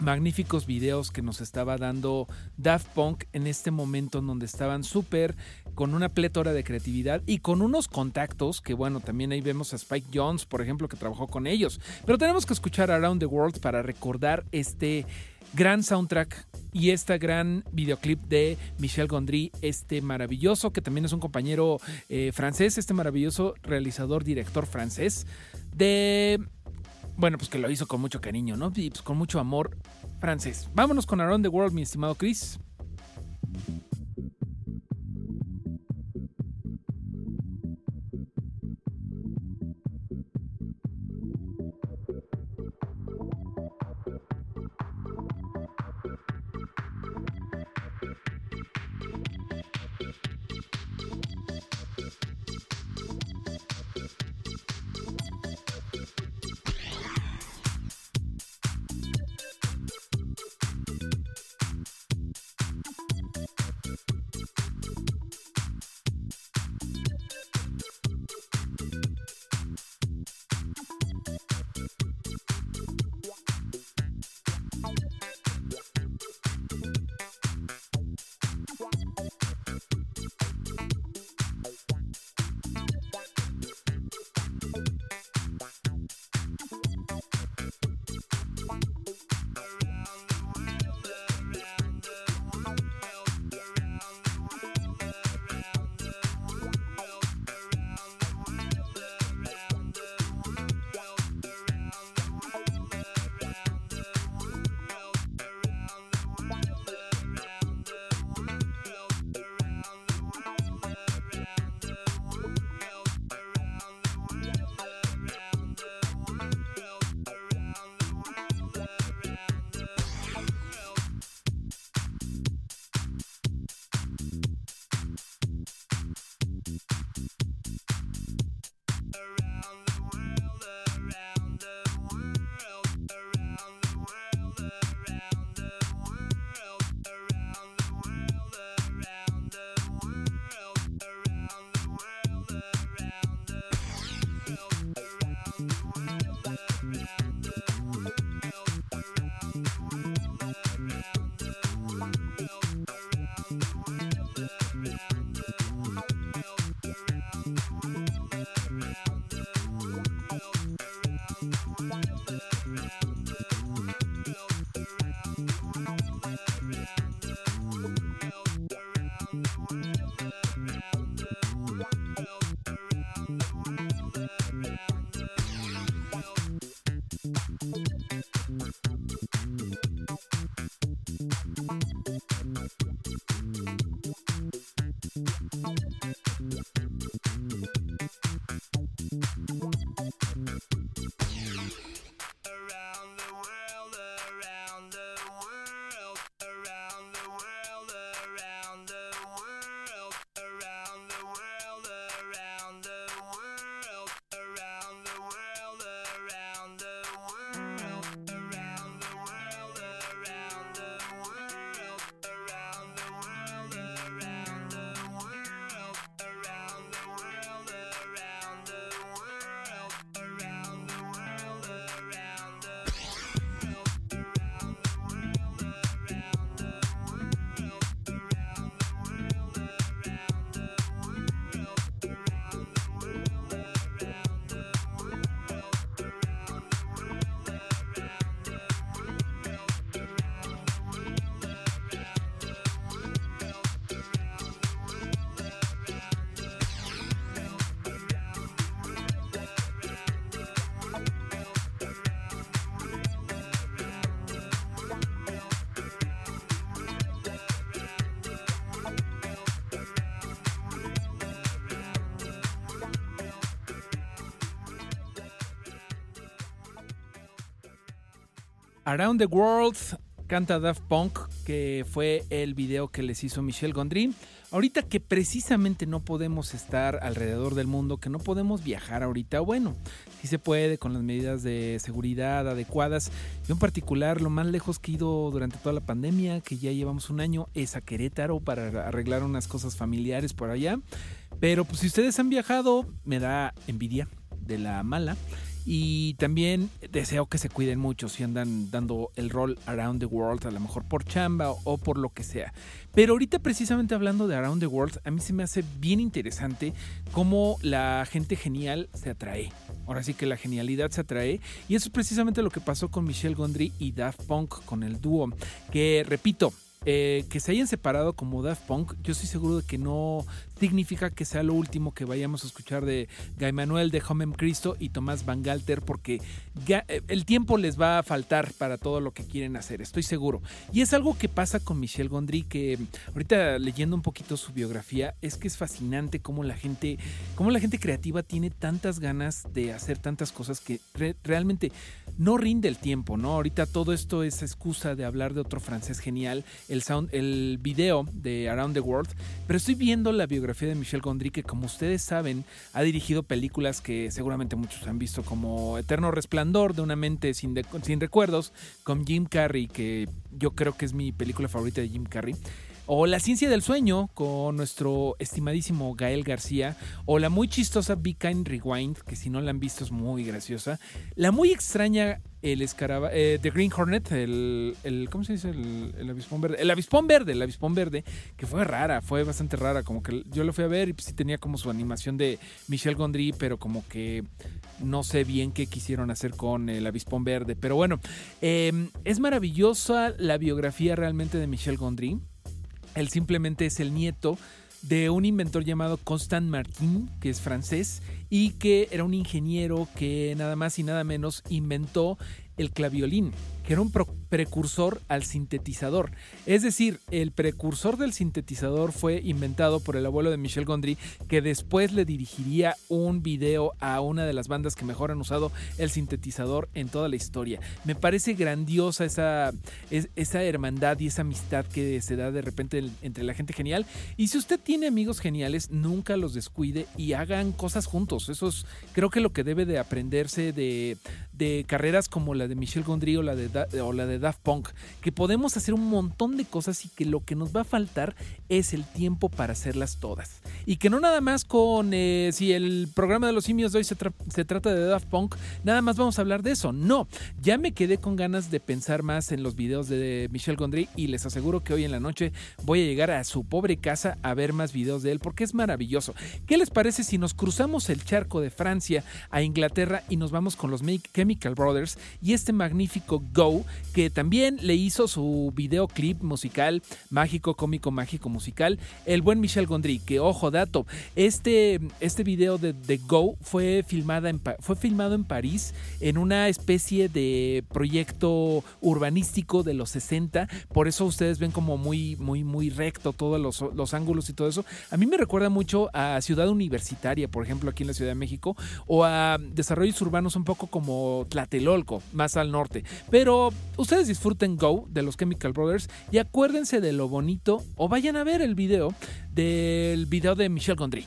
magníficos videos que nos estaba dando Daft Punk en este momento en donde estaban súper con una plétora de creatividad y con unos contactos que, bueno, también ahí vemos a Spike Jonze, por ejemplo, que trabajó con ellos. Pero tenemos que escuchar Around the World para recordar este gran soundtrack y este gran videoclip de Michel Gondry, este maravilloso, que también es un compañero eh, francés, este maravilloso realizador, director francés de... Bueno, pues que lo hizo con mucho cariño, ¿no? Y pues con mucho amor francés. Vámonos con Around the World, mi estimado Chris. Around the World canta Daft Punk, que fue el video que les hizo Michel Gondry. Ahorita que precisamente no podemos estar alrededor del mundo, que no podemos viajar ahorita, bueno, sí se puede con las medidas de seguridad adecuadas. Yo en particular, lo más lejos que he ido durante toda la pandemia, que ya llevamos un año, es a Querétaro para arreglar unas cosas familiares por allá. Pero pues si ustedes han viajado, me da envidia de la mala. Y también deseo que se cuiden mucho si andan dando el rol Around the World, a lo mejor por chamba o, o por lo que sea. Pero ahorita precisamente hablando de Around the World, a mí se me hace bien interesante cómo la gente genial se atrae. Ahora sí que la genialidad se atrae. Y eso es precisamente lo que pasó con Michel Gondry y Daft Punk, con el dúo. Que, repito, eh, que se hayan separado como Daft Punk, yo estoy seguro de que no significa que sea lo último que vayamos a escuchar de Guy Manuel de Homem Cristo y Thomas Bangalter, porque el tiempo les va a faltar para todo lo que quieren hacer, estoy seguro. Y es algo que pasa con Michel Gondry, que ahorita leyendo un poquito su biografía, es que es fascinante cómo la gente, cómo la gente creativa tiene tantas ganas de hacer tantas cosas que re- realmente no rinde el tiempo, ¿no? Ahorita todo esto es excusa de hablar de otro francés genial, el sound, el video de Around the World, pero estoy viendo la biografía de Michel Gondry, que como ustedes saben ha dirigido películas que seguramente muchos han visto, como Eterno Resplandor de una mente sin, de- sin recuerdos, con Jim Carrey, que yo creo que es mi película favorita de Jim Carrey, o La Ciencia del Sueño con nuestro estimadísimo Gael García, o la muy chistosa Be Kind Rewind, que si no la han visto es muy graciosa, la muy extraña El escarabajo, eh, The Green Hornet, el, el ¿cómo se dice? El, el avispón verde, el avispón verde, el avispón verde, que fue rara, fue bastante rara, como que yo lo fui a ver y pues sí tenía como su animación de Michel Gondry, pero como que no sé bien qué quisieron hacer con el avispón verde, pero bueno, eh, es maravillosa la biografía realmente de Michel Gondry. Él simplemente es el nieto de un inventor llamado Constant Martin, que es francés, y que era un ingeniero que nada más y nada menos inventó el claviolín, que era un precursor al sintetizador. Es decir, el precursor del sintetizador fue inventado por el abuelo de Michel Gondry, que después le dirigiría un video a una de las bandas que mejor han usado el sintetizador en toda la historia. Me parece grandiosa esa, esa hermandad y esa amistad que se da de repente entre la gente genial. Y si usted tiene amigos geniales, nunca los descuide y hagan cosas juntos. Eso es, creo que lo que debe de aprenderse de, de carreras como la de Michel Gondry o la de, da, o la de Daft Punk, que podemos hacer un montón de cosas y que lo que nos va a faltar es el tiempo para hacerlas todas. Y que no nada más con eh, si el programa de los simios de hoy se, tra- se trata de Daft Punk, nada más vamos a hablar de eso. No, ya me quedé con ganas de pensar más en los videos de Michel Gondry y les aseguro que hoy en la noche voy a llegar a su pobre casa a ver más videos de él, porque es maravilloso. ¿Qué les parece si nos cruzamos el charco de Francia a Inglaterra y nos vamos con los Chemical Brothers y este magnífico Go Show, que también le hizo su videoclip musical, mágico, cómico, mágico, musical, el buen Michel Gondry, que, ojo, dato, este, este video de, de Go fue, filmada en, fue filmado en París en una especie de proyecto urbanístico de los sesenta, por eso ustedes ven como muy, muy, muy recto todos los, los ángulos y todo eso. A mí me recuerda mucho a Ciudad Universitaria, por ejemplo, aquí en la Ciudad de México, o a desarrollos urbanos un poco como Tlatelolco, más al norte, pero ustedes disfruten Go de los Chemical Brothers y acuérdense de lo bonito, o vayan a ver el video del video de Michel Gondry.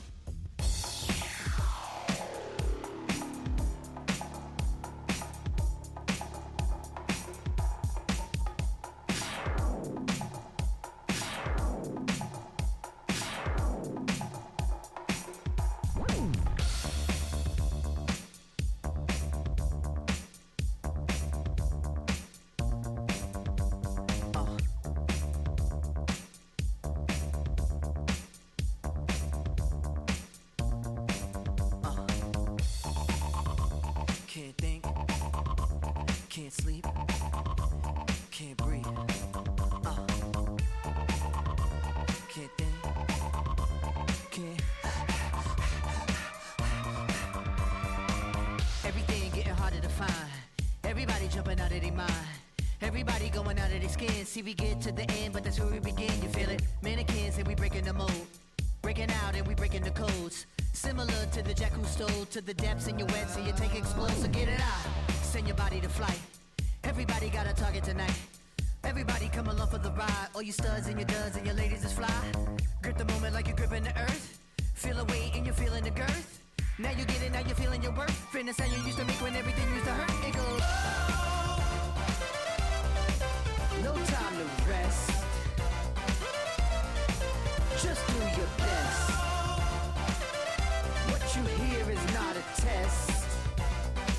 To the depths and you're wet, so you take explosive, so get it out, send your body to flight. Everybody got a target tonight. Everybody come along for the ride. All you studs and your duds and your ladies is fly. Grip the moment like you're gripping the earth. Feel the weight and you're feeling the girth. Now you get it, now you're feeling your worth. Fitness how you used to make when everything used to hurt. It goes, oh, no time to rest. Just do your best. What you hear is not a test.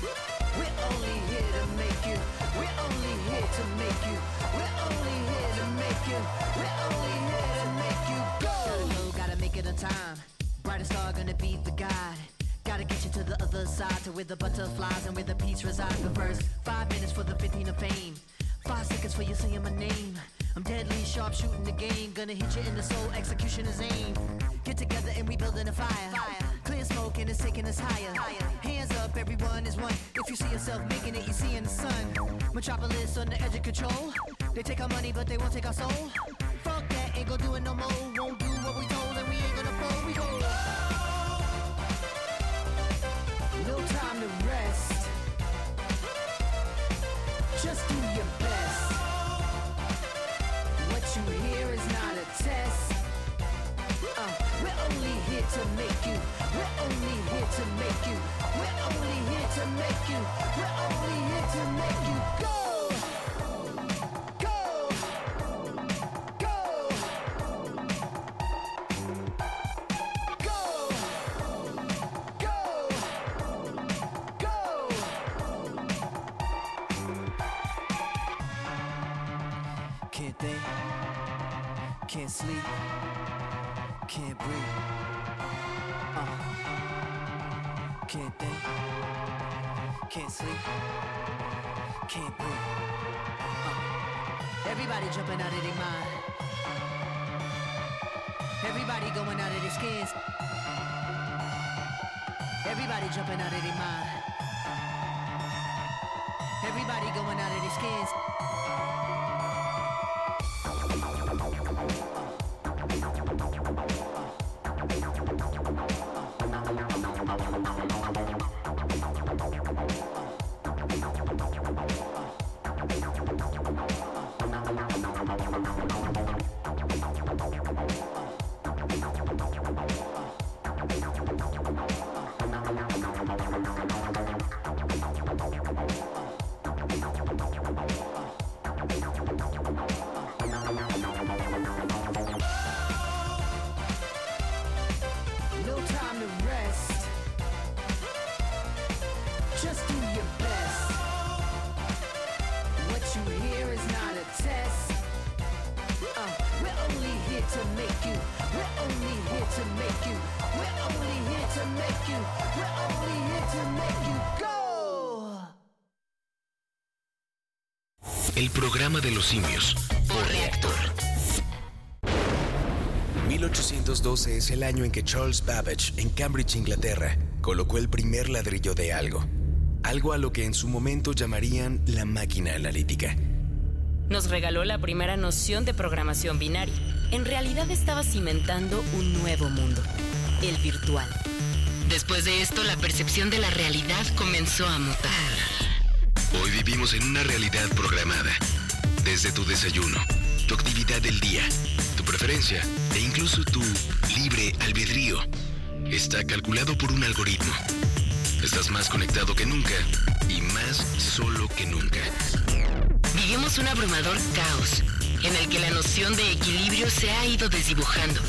We're only here to make you. We're only here to make you. We're only here to make you. We're only here to make you go. Gotta go, gotta make it on time. Brightest star gonna be the guide. Gotta get you to the other side, to where the butterflies and where the peace resides. The first five minutes for the fifteen of fame. Five seconds for you saying my name. I'm deadly sharp shooting the game. Gonna hit you in the soul, execution is aim. Get together and we building a fire. Fire. Clear smoke and it's taking us higher. Higher. Hands up, everyone is one. If you see yourself making it, you see in the sun. Metropolis on the edge of control. They take our money, but they won't take our soul. Fuck that, ain't gonna do it no more. Won't do what we told and we ain't gonna fold. We go low. No time to rest. Just do your best. What you hear is not a test. Uh, we're only here to make you. We're only here to make you. We're only here to make you. We're only here to make you go. Go. Go. Go. Go. Can't think. Can't sleep. Can't breathe, uh, can't think, can't sleep, can't breathe, uh. Everybody jumping out of their mind, everybody going out of their skins, everybody jumping out of their mind, everybody going out of their skins. El programa de los simios por Reactor. mil ochocientos doce es el año en que Charles Babbage, en Cambridge, Inglaterra, colocó el primer ladrillo de algo. Algo a lo que en su momento llamarían la máquina analítica. Nos regaló la primera noción de programación binaria. En realidad estaba cimentando un nuevo mundo, el virtual. Después de esto, la percepción de la realidad comenzó a mutar. Hoy vivimos en una realidad programada. Desde tu desayuno, tu actividad del día, tu preferencia e incluso tu libre albedrío está calculado por un algoritmo. Estás más conectado que nunca y más solo que nunca. Vivimos un abrumador caos en el que la noción de equilibrio se ha ido desdibujando.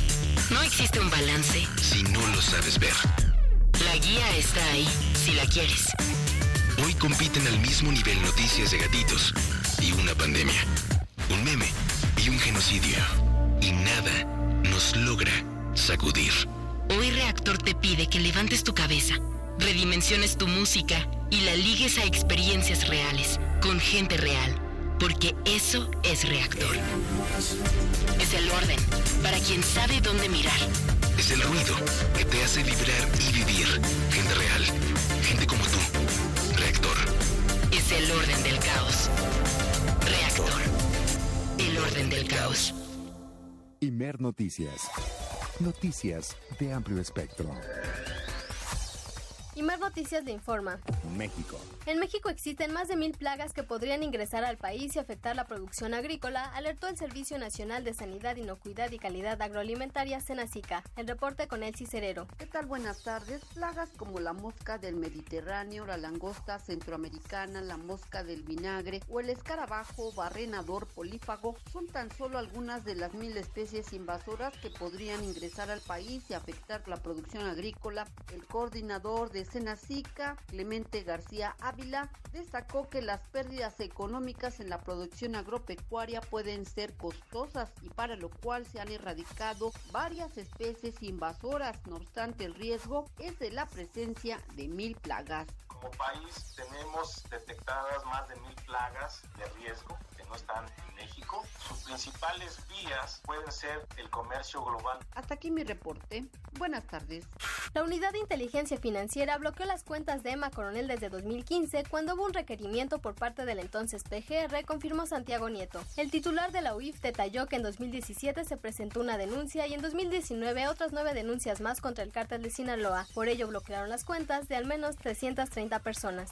No existe un balance si no lo sabes ver. La guía está ahí, si la quieres. Hoy compiten al mismo nivel noticias de gatitos y una pandemia, un meme y un genocidio. Y nada nos logra sacudir. Hoy Reactor te pide que levantes tu cabeza, redimensiones tu música y la ligues a experiencias reales, con gente real. Porque eso es Reactor. Es el orden, para quien sabe dónde mirar. Es el ruido que te hace vibrar y vivir. Gente real, gente como tú. Reactor. Es el orden del caos. Reactor. El orden del caos. Imer Noticias. Noticias de amplio espectro. Imer Noticias le informa. México. En México existen más de mil plagas que podrían ingresar al país y afectar la producción agrícola, alertó el Servicio Nacional de Sanidad, Inocuidad y Calidad Agroalimentaria, SENASICA. El reporte con Elsie Cerero. ¿Qué tal? Buenas tardes. Plagas como la mosca del Mediterráneo, la langosta centroamericana, la mosca del vinagre o el escarabajo barrenador polífago son tan solo algunas de las mil especies invasoras que podrían ingresar al país y afectar la producción agrícola. El coordinador de SENASICA, Clemente García Ávila, destacó que las pérdidas económicas en la producción agropecuaria pueden ser costosas y para lo cual se han erradicado varias especies invasoras. No obstante, el riesgo es de la presencia de mil plagas. Como país tenemos detectadas más de mil plagas de riesgo que no están en México. Sus principales vías pueden ser el comercio global. Hasta aquí mi reporte. Buenas tardes. La Unidad de Inteligencia Financiera bloqueó las cuentas de Emma Coronel desde dos mil quince, cuando hubo un requerimiento por parte del entonces P G R, confirmó Santiago Nieto. El titular de la U I F detalló que en dos mil diecisiete se presentó una denuncia y en dos mil diecinueve otras nueve denuncias más contra el cártel de Sinaloa. Por ello bloquearon las cuentas de al menos trescientas treinta personas.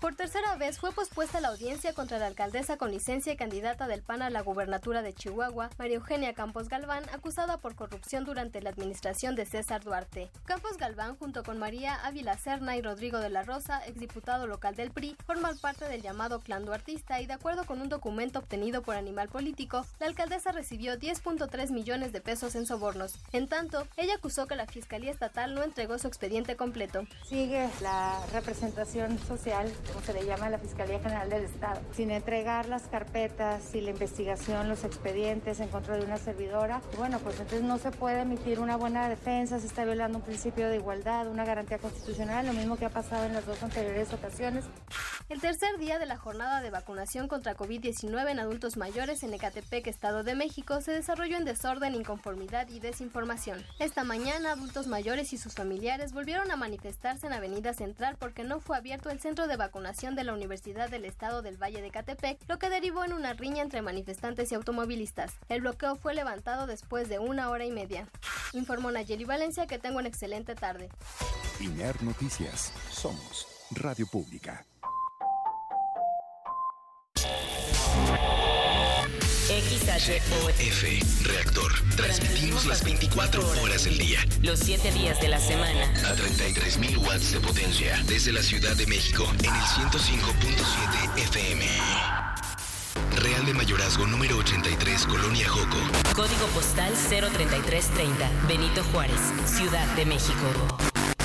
Por tercera vez fue pospuesta la audiencia contra la alcaldesa con licencia y candidata del P A N a la gubernatura de Chihuahua, María Eugenia Campos Galván, acusada por corrupción durante la administración de César Duarte. Campos Galván, junto con María Ávila Serna y Rodrigo de la Rosa, exdiputado local del P R I, forman parte del llamado clan duartista y de acuerdo con un documento obtenido por Animal Político, la alcaldesa recibió diez punto tres millones de pesos en sobornos. En tanto, ella acusó que la Fiscalía Estatal no entregó su expediente completo. Sigue la representación social, como se le llama a la Fiscalía General del Estado, sin entregar las carpetas y la investigación, los expedientes en contra de una servidora. Bueno, pues entonces no se puede emitir una buena defensa, se está violando un principio de igualdad, una garantía constitucional, lo mismo que ha pasado en las dos anteriores ocasiones. El tercer día de la jornada de vacunación contra COVID diecinueve en adultos mayores en Ecatepec, Estado de México, se desarrolló en desorden, inconformidad y desinformación. Esta mañana, adultos mayores y sus familiares volvieron a manifestarse en Avenida Central porque no fue abierto el centro de vacunación de la Universidad del Estado del Valle de Ecatepec, lo que derivó en una riña entre manifestantes y automovilistas. El bloqueo fue levantado después de una hora y media. Informó Nayeli Valencia. Que tenga una excelente tarde. Imer Noticias. Somos Radio Pública. X H O F Reactor. Transmitimos las veinticuatro horas del día, los siete días de la semana, a treinta y tres mil watts de potencia, desde la Ciudad de México, en el ciento cinco punto siete F M. Real de Mayorazgo número ochenta y tres, Colonia Joco. Código postal cero treinta y tres treinta, Benito Juárez, Ciudad de México.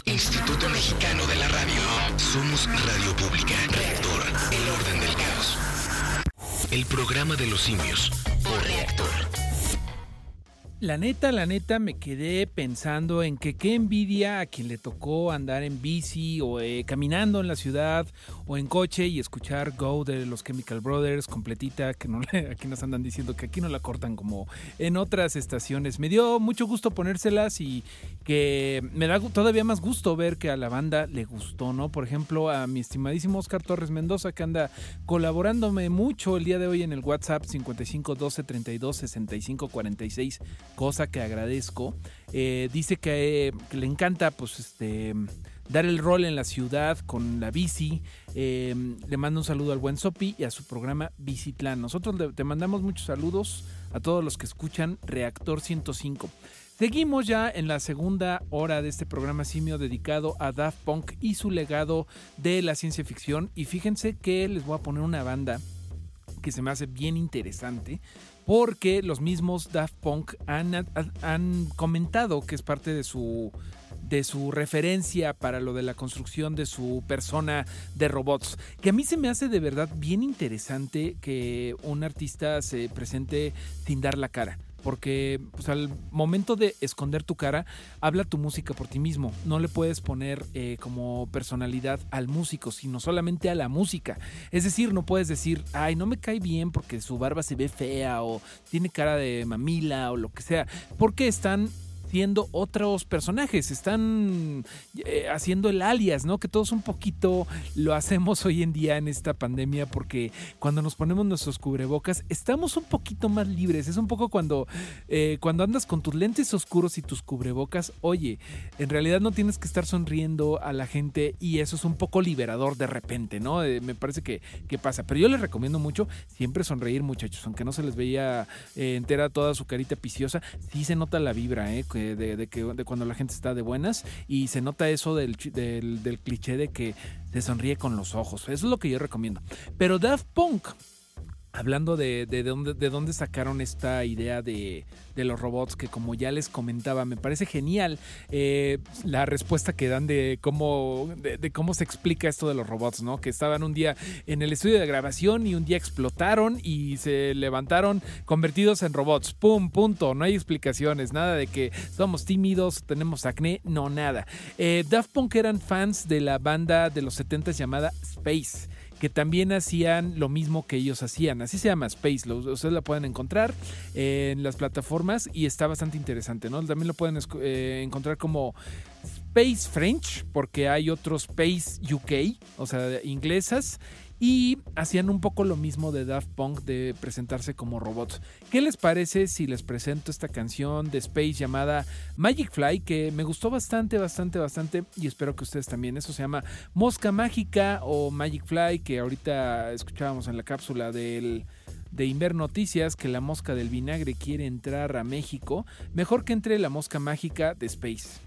Instituto Mexicano de la Radio. Somos Radio Pública. Reactor, el orden del caos. El programa de los simios por Reactor. La neta, la neta me quedé pensando en que qué envidia a quien le tocó andar en bici o eh, caminando en la ciudad o en coche y escuchar Go de los Chemical Brothers completita, que no le, aquí nos andan diciendo que aquí no la cortan como en otras estaciones. Me dio mucho gusto ponérselas y que me da todavía más gusto ver que a la banda le gustó, ¿no? Por ejemplo, a mi estimadísimo Oscar Torres Mendoza, que anda colaborándome mucho el día de hoy en el WhatsApp cincuenta y cinco doce treinta y dos sesenta y cinco cuarenta y seis, cosa que agradezco. Eh, dice que, eh, que le encanta pues este dar el rol en la ciudad con la bici. Eh, le mando un saludo al buen Sopi y a su programa Bicitlán. Nosotros le, te mandamos muchos saludos a todos los que escuchan Reactor ciento cinco. Seguimos ya en la segunda hora de este programa simio dedicado a Daft Punk y su legado de la ciencia ficción. Y fíjense que les voy a poner una banda que se me hace bien interesante, porque los mismos Daft Punk han, han comentado que es parte de su, de su referencia para lo de la construcción de su persona de robots, que a mí se me hace de verdad bien interesante que un artista se presente sin dar la cara. Porque pues, al momento de esconder tu cara, habla tu música por ti mismo. No le puedes poner eh, como personalidad al músico, sino solamente a la música. Es decir, no puedes decir, ay, no me cae bien porque su barba se ve fea o tiene cara de mamila o lo que sea. Porque están siendo otros personajes, están eh, haciendo el alias, ¿no? Que todos un poquito lo hacemos hoy en día en esta pandemia, porque cuando nos ponemos nuestros cubrebocas estamos un poquito más libres. Es un poco cuando, eh, cuando andas con tus lentes oscuros y tus cubrebocas, oye, en realidad no tienes que estar sonriendo a la gente, y eso es un poco liberador de repente, ¿no? Eh, me parece que, que pasa, pero yo les recomiendo mucho siempre sonreír, muchachos, aunque no se les veía eh, entera toda su carita piciosa, sí se nota la vibra, ¿eh? De, de, que, de cuando la gente está de buenas, y se nota eso del, del, del cliché de que se sonríe con los ojos. Eso es lo que yo recomiendo. Pero Daft Punk, hablando de, de, de, dónde, de dónde sacaron esta idea de, de los robots, que como ya les comentaba, me parece genial eh, la respuesta que dan de cómo, de, de cómo se explica esto de los robots, ¿no? Que estaban un día en el estudio de grabación y un día explotaron y se levantaron convertidos en robots. ¡Pum! Punto. No hay explicaciones. Nada de que somos tímidos, tenemos acné. No, nada. Eh, Daft Punk eran fans de la banda de los setentas llamada Space, que también hacían lo mismo que ellos hacían. Así se llama Space. Lo, ustedes la pueden encontrar en las plataformas y está bastante interesante, ¿no? También lo pueden eh, encontrar como Space French, porque hay otros Space U K, o sea, inglesas, y hacían un poco lo mismo de Daft Punk, de presentarse como robots. ¿Qué les parece si les presento esta canción de Space llamada Magic Fly, que me gustó bastante, bastante, bastante, y espero que ustedes también? Eso se llama Mosca Mágica o Magic Fly, que ahorita escuchábamos en la cápsula del... de Inver Noticias, que la mosca del vinagre quiere entrar a México. Mejor que entre la mosca mágica de Space.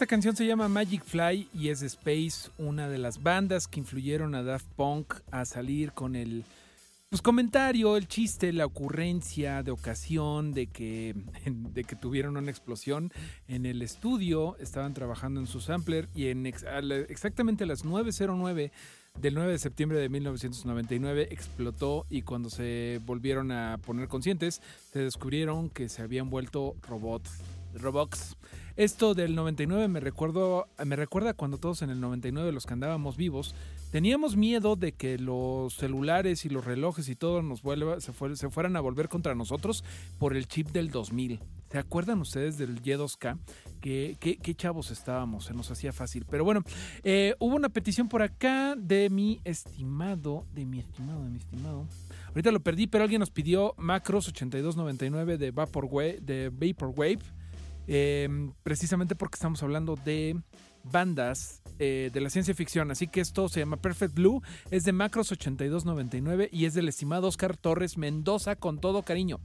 Esta canción se llama Magic Fly y es de Space, una de las bandas que influyeron a Daft Punk a salir con el pues, comentario, el chiste, la ocurrencia de ocasión de que, de que tuvieron una explosión en el estudio. Estaban trabajando en su sampler y en exactamente a las nueve cero nueve del nueve de septiembre de mil novecientos noventa y nueve explotó, y cuando se volvieron a poner conscientes se descubrieron que se habían vuelto robots. Robots. Esto del noventa y nueve me, recuerdo, me recuerda cuando todos en el noventa y nueve, los que andábamos vivos, teníamos miedo de que los celulares y los relojes y todo nos vuelva, se, fue, se fueran a volver contra nosotros por el chip del dos mil. ¿Se acuerdan ustedes del Y dos K? ¿Qué, qué, qué chavos estábamos? Se nos hacía fácil. Pero bueno, eh, hubo una petición por acá de mi estimado, de mi estimado, de mi estimado. Ahorita lo perdí, pero alguien nos pidió Macross ochenta y dos noventa y nueve de Vaporwave, de Vaporwave. Eh, precisamente porque estamos hablando de bandas eh, de la ciencia ficción, así que esto se llama Perfect Blue, es de Macross ochenta y dos noventa y nueve y es del estimado Oscar Torres Mendoza, con todo cariño.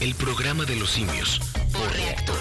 El programa de los simios por Reactor.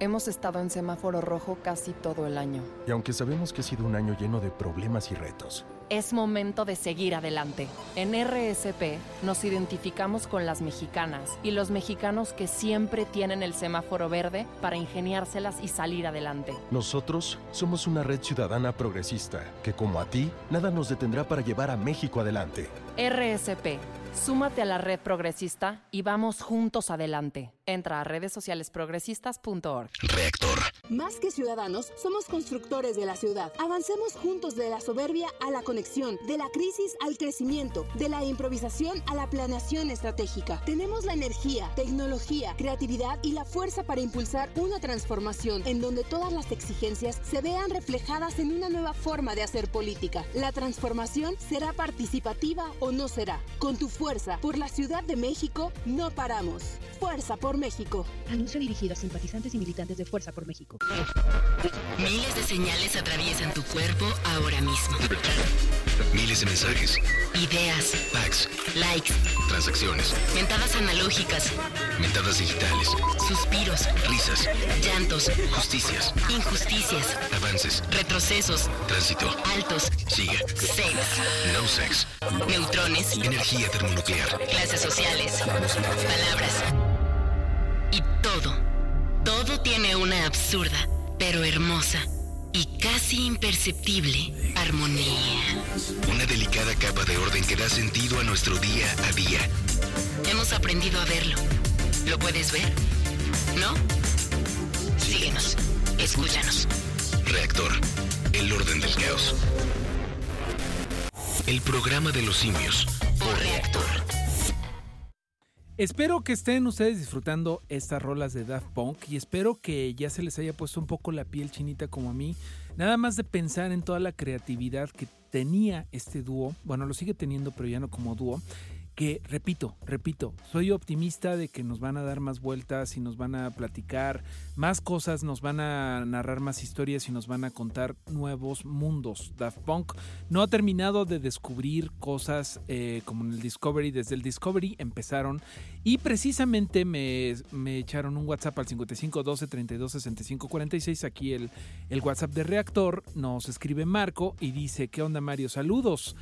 Hemos estado en semáforo rojo casi todo el año. Y aunque sabemos que ha sido un año lleno de problemas y retos, es momento de seguir adelante. En R S P nos identificamos con las mexicanas y los mexicanos que siempre tienen el semáforo verde para ingeniárselas y salir adelante. Nosotros somos una red ciudadana progresista que, como a ti, nada nos detendrá para llevar a México adelante. R S P. Súmate a la red progresista y vamos juntos adelante. Entra a redes sociales progresistas punto org. Reactor. Más que ciudadanos, somos constructores de la ciudad. Avancemos juntos de la soberbia a la conexión, de la crisis al crecimiento, de la improvisación a la planeación estratégica. Tenemos la energía, tecnología, creatividad y la fuerza para impulsar una transformación en donde todas las exigencias se vean reflejadas en una nueva forma de hacer política. La transformación será participativa o no será. Con tu fuerza. Fuerza por la Ciudad de México, no paramos. Fuerza por México. Anuncio dirigido a simpatizantes y militantes de Fuerza por México. Miles de señales atraviesan tu cuerpo ahora mismo. Miles de mensajes, ideas, packs, likes, transacciones, mentadas analógicas, mentadas digitales, suspiros, risas, llantos, justicias, injusticias, avances, retrocesos, tránsito, altos, siga, sex, no sex, neutrones, energía termonuclear, clases sociales, palabras. Y todo, todo tiene una absurda, pero hermosa y casi imperceptible armonía. Una delicada capa de orden que da sentido a nuestro día a día. Hemos aprendido a verlo. ¿Lo puedes ver? ¿No? Síguenos. Escúchanos. Reactor. El orden del caos. El programa de los simios. Por Reactor. Espero que estén ustedes disfrutando estas rolas de Daft Punk y espero que ya se les haya puesto un poco la piel chinita como a mí, nada más de pensar en toda la creatividad que tenía este dúo, bueno, lo sigue teniendo pero ya no como dúo, que repito, repito, soy optimista de que nos van a dar más vueltas y nos van a platicar más cosas, nos van a narrar más historias y nos van a contar nuevos mundos. Daft Punk no ha terminado de descubrir cosas eh, como en el Discovery, desde el Discovery empezaron y precisamente me, me echaron un WhatsApp al cincuenta y cinco doce treinta y dos sesenta y cinco cuarenta y seis, aquí el, el WhatsApp de Reactor, nos escribe Marco y dice, ¿qué onda Mario? Saludos.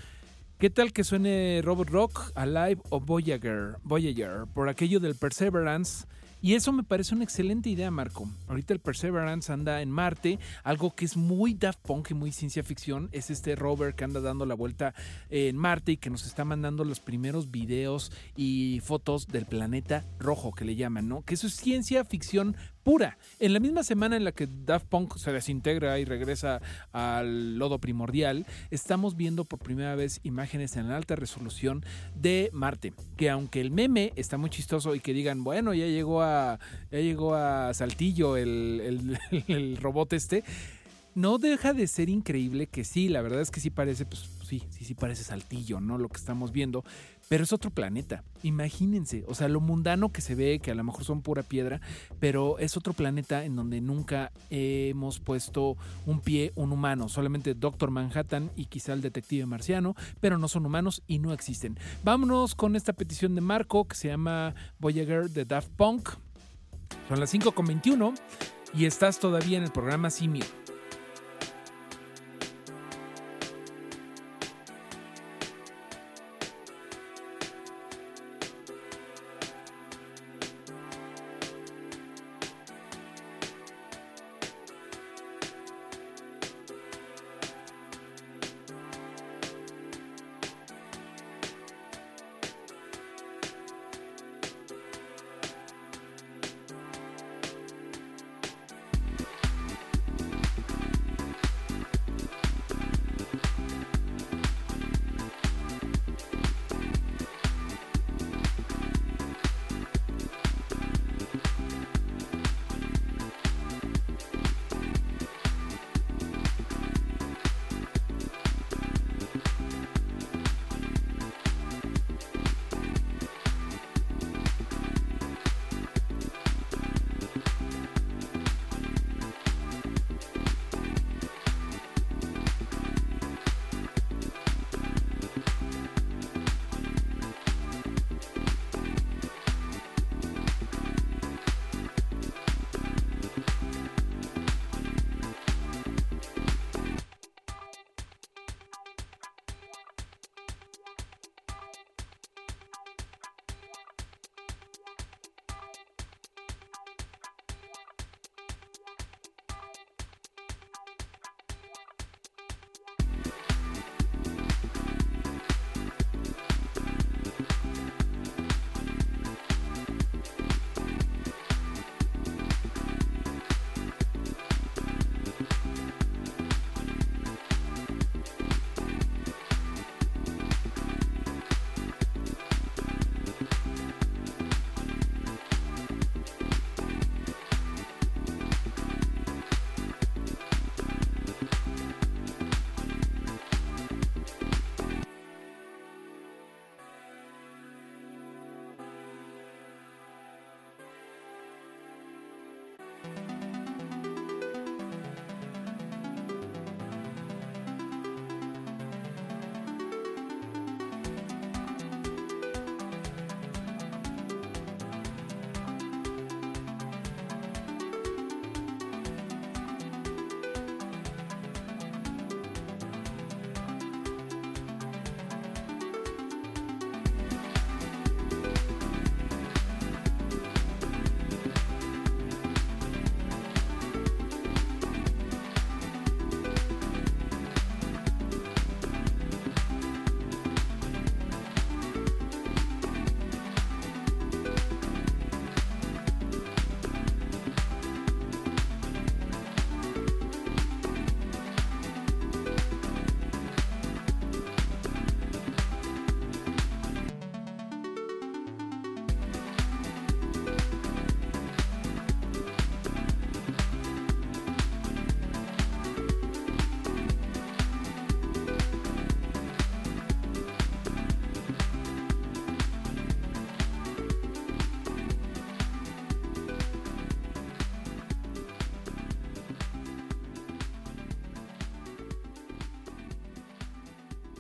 ¿Qué tal que suene Robot Rock, Alive o Voyager, Voyager por aquello del Perseverance? Y eso me parece una excelente idea, Marco. Ahorita el Perseverance anda en Marte, algo que es muy Daft Punk y muy ciencia ficción. Es este rover que anda dando la vuelta en Marte y que nos está mandando los primeros videos y fotos del planeta rojo, que le llaman, ¿no? Que eso es ciencia ficción pura. En la misma semana en la que Daft Punk se desintegra y regresa al lodo primordial, estamos viendo por primera vez imágenes en alta resolución de Marte, que aunque el meme está muy chistoso y que digan, bueno, ya llegó a, ya llegó a Saltillo el, el, el robot este, no deja de ser increíble que sí, la verdad es que sí parece, pues sí, sí, sí parece Saltillo, ¿no? Lo que estamos viendo. Pero es otro planeta, imagínense, o sea, lo mundano que se ve, que a lo mejor son pura piedra, pero es otro planeta en donde nunca hemos puesto un pie un humano, solamente Doctor Manhattan y quizá el detective marciano, pero no son humanos y no existen. Vámonos con esta petición de Marco que se llama Voyager de Daft Punk. Son las cinco con veintiuno y estás todavía en el programa Simio.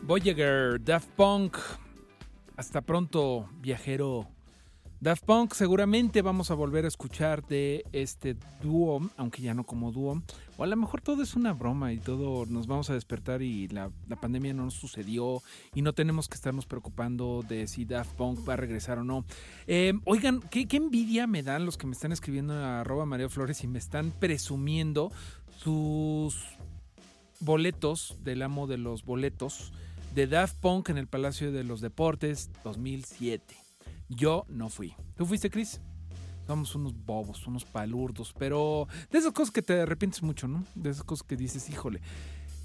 Voyager, Daft Punk. Hasta pronto, viajero. Daft Punk, seguramente vamos a volver a escuchar de este dúo, aunque ya no como dúo. O a lo mejor todo es una broma y todo nos vamos a despertar y la, la pandemia no nos sucedió y no tenemos que estarnos preocupando de si Daft Punk va a regresar o no. Eh, oigan, ¿qué, qué envidia me dan los que me están escribiendo a arroba Mario Flores y me están presumiendo sus boletos del amo de los boletos de Daft Punk en el Palacio de los Deportes dos mil siete. Yo no fui. ¿Tú fuiste, Chris? Somos unos bobos, unos palurdos, pero de esas cosas que te arrepientes mucho, ¿no? De esas cosas que dices, híjole.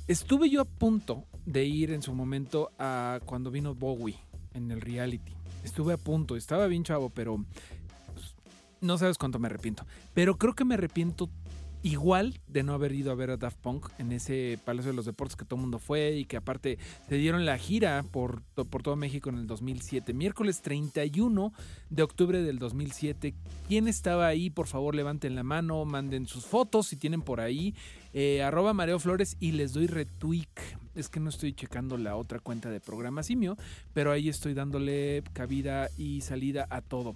Estuve yo a punto de ir en su momento a cuando vino Bowie en el reality. Estuve a punto, estaba bien chavo, pero pues, no sabes cuánto me arrepiento. Pero creo que me arrepiento igual de no haber ido a ver a Daft Punk en ese Palacio de los Deportes que todo el mundo fue y que aparte se dieron la gira por, por todo México en el dos mil siete. Miércoles treinta y uno de octubre del dos mil siete. ¿Quién estaba ahí? Por favor, levanten la mano, manden sus fotos si tienen por ahí. Eh, arroba Mareo Flores y les doy retweet. Es que no estoy checando la otra cuenta de Programa Simio, pero ahí estoy dándole cabida y salida a todo.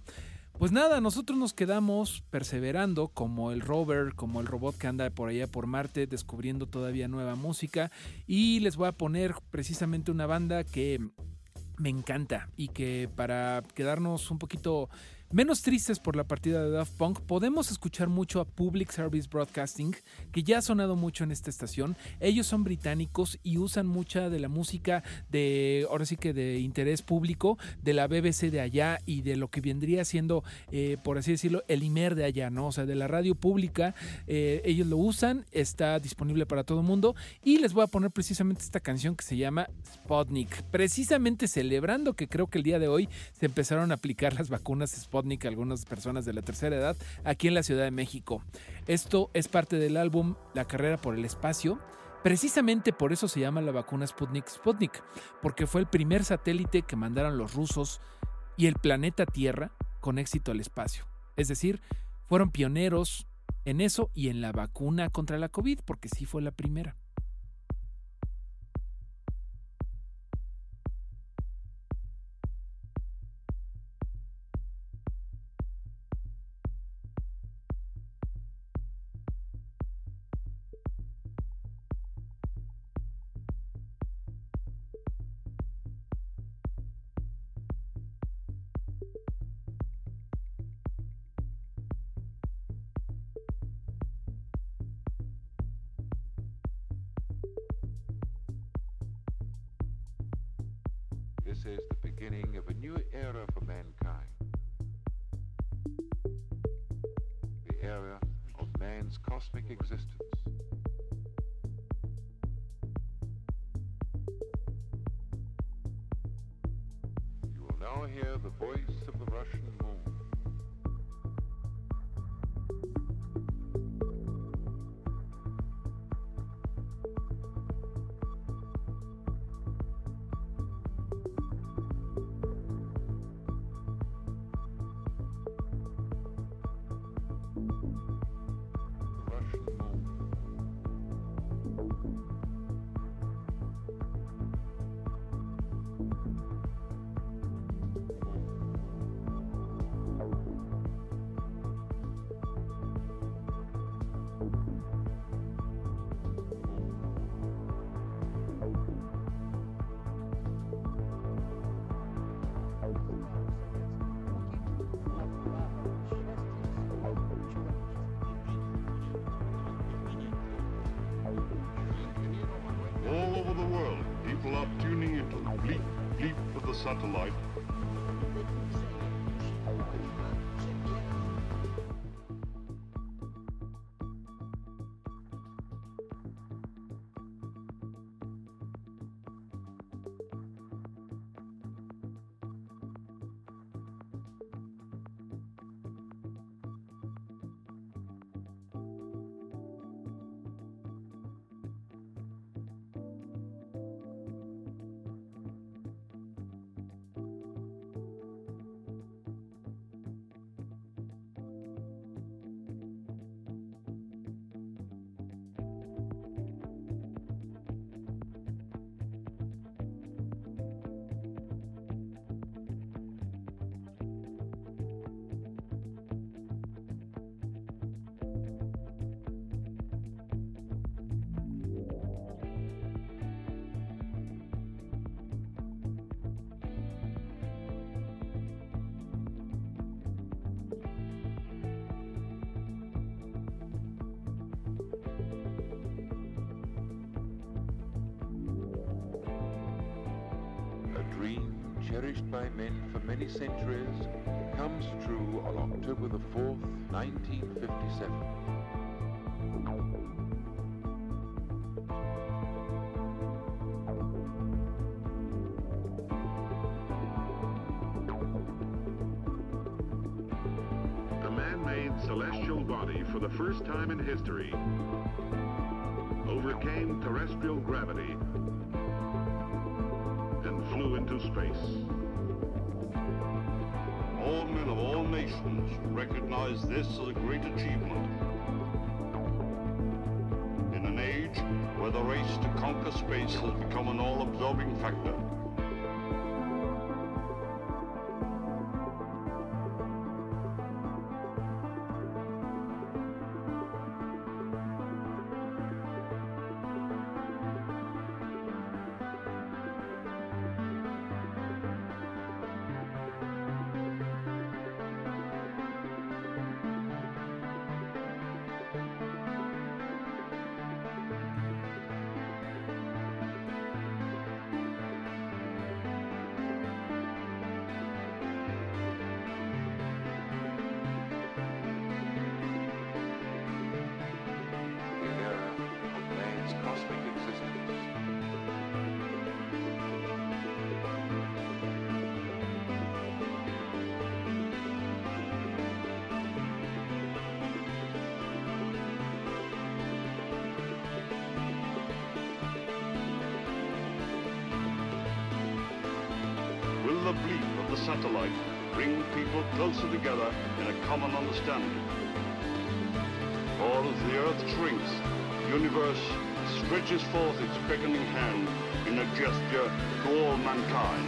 Pues nada, nosotros nos quedamos perseverando como el rover, como el robot que anda por allá por Marte, descubriendo todavía nueva música. Y les voy a poner precisamente una banda que me encanta y que para quedarnos un poquito menos tristes por la partida de Daft Punk, podemos escuchar mucho a Public Service Broadcasting, que ya ha sonado mucho en esta estación. Ellos son británicos y usan mucha de la música de, ahora sí que de interés público, de la B B C de allá y de lo que vendría siendo, eh, por así decirlo, el I M E R de allá, ¿no? O sea, de la radio pública. Eh, ellos lo usan, está disponible para todo el mundo. Y les voy a poner precisamente esta canción que se llama Sputnik, precisamente celebrando que creo que el día de hoy se empezaron a aplicar las vacunas Sputnik a algunas personas de la tercera edad aquí en la Ciudad de México. Esto es parte del álbum La Carrera por el Espacio. Precisamente por eso se llama la vacuna Sputnik Sputnik, porque fue el primer satélite que mandaron los rusos y el planeta Tierra con éxito al espacio. Es decir, fueron pioneros en eso y en la vacuna contra la COVID, porque sí fue la primera. This is the beginning of a new era for mankind. The era of man's cosmic existence. You will now hear the voice of the Russian moon. Satellite. dream, cherished by men for many centuries, comes true on October the fourth, nineteen fifty-seven. Celestial body for the first time in history overcame terrestrial gravity and flew into space. All men of all nations recognize this as a great achievement in an age where the race to conquer space has become an all-absorbing factor. Closer together in a common understanding. Or as the earth shrinks, the universe stretches forth its beckoning hand in a gesture to all mankind.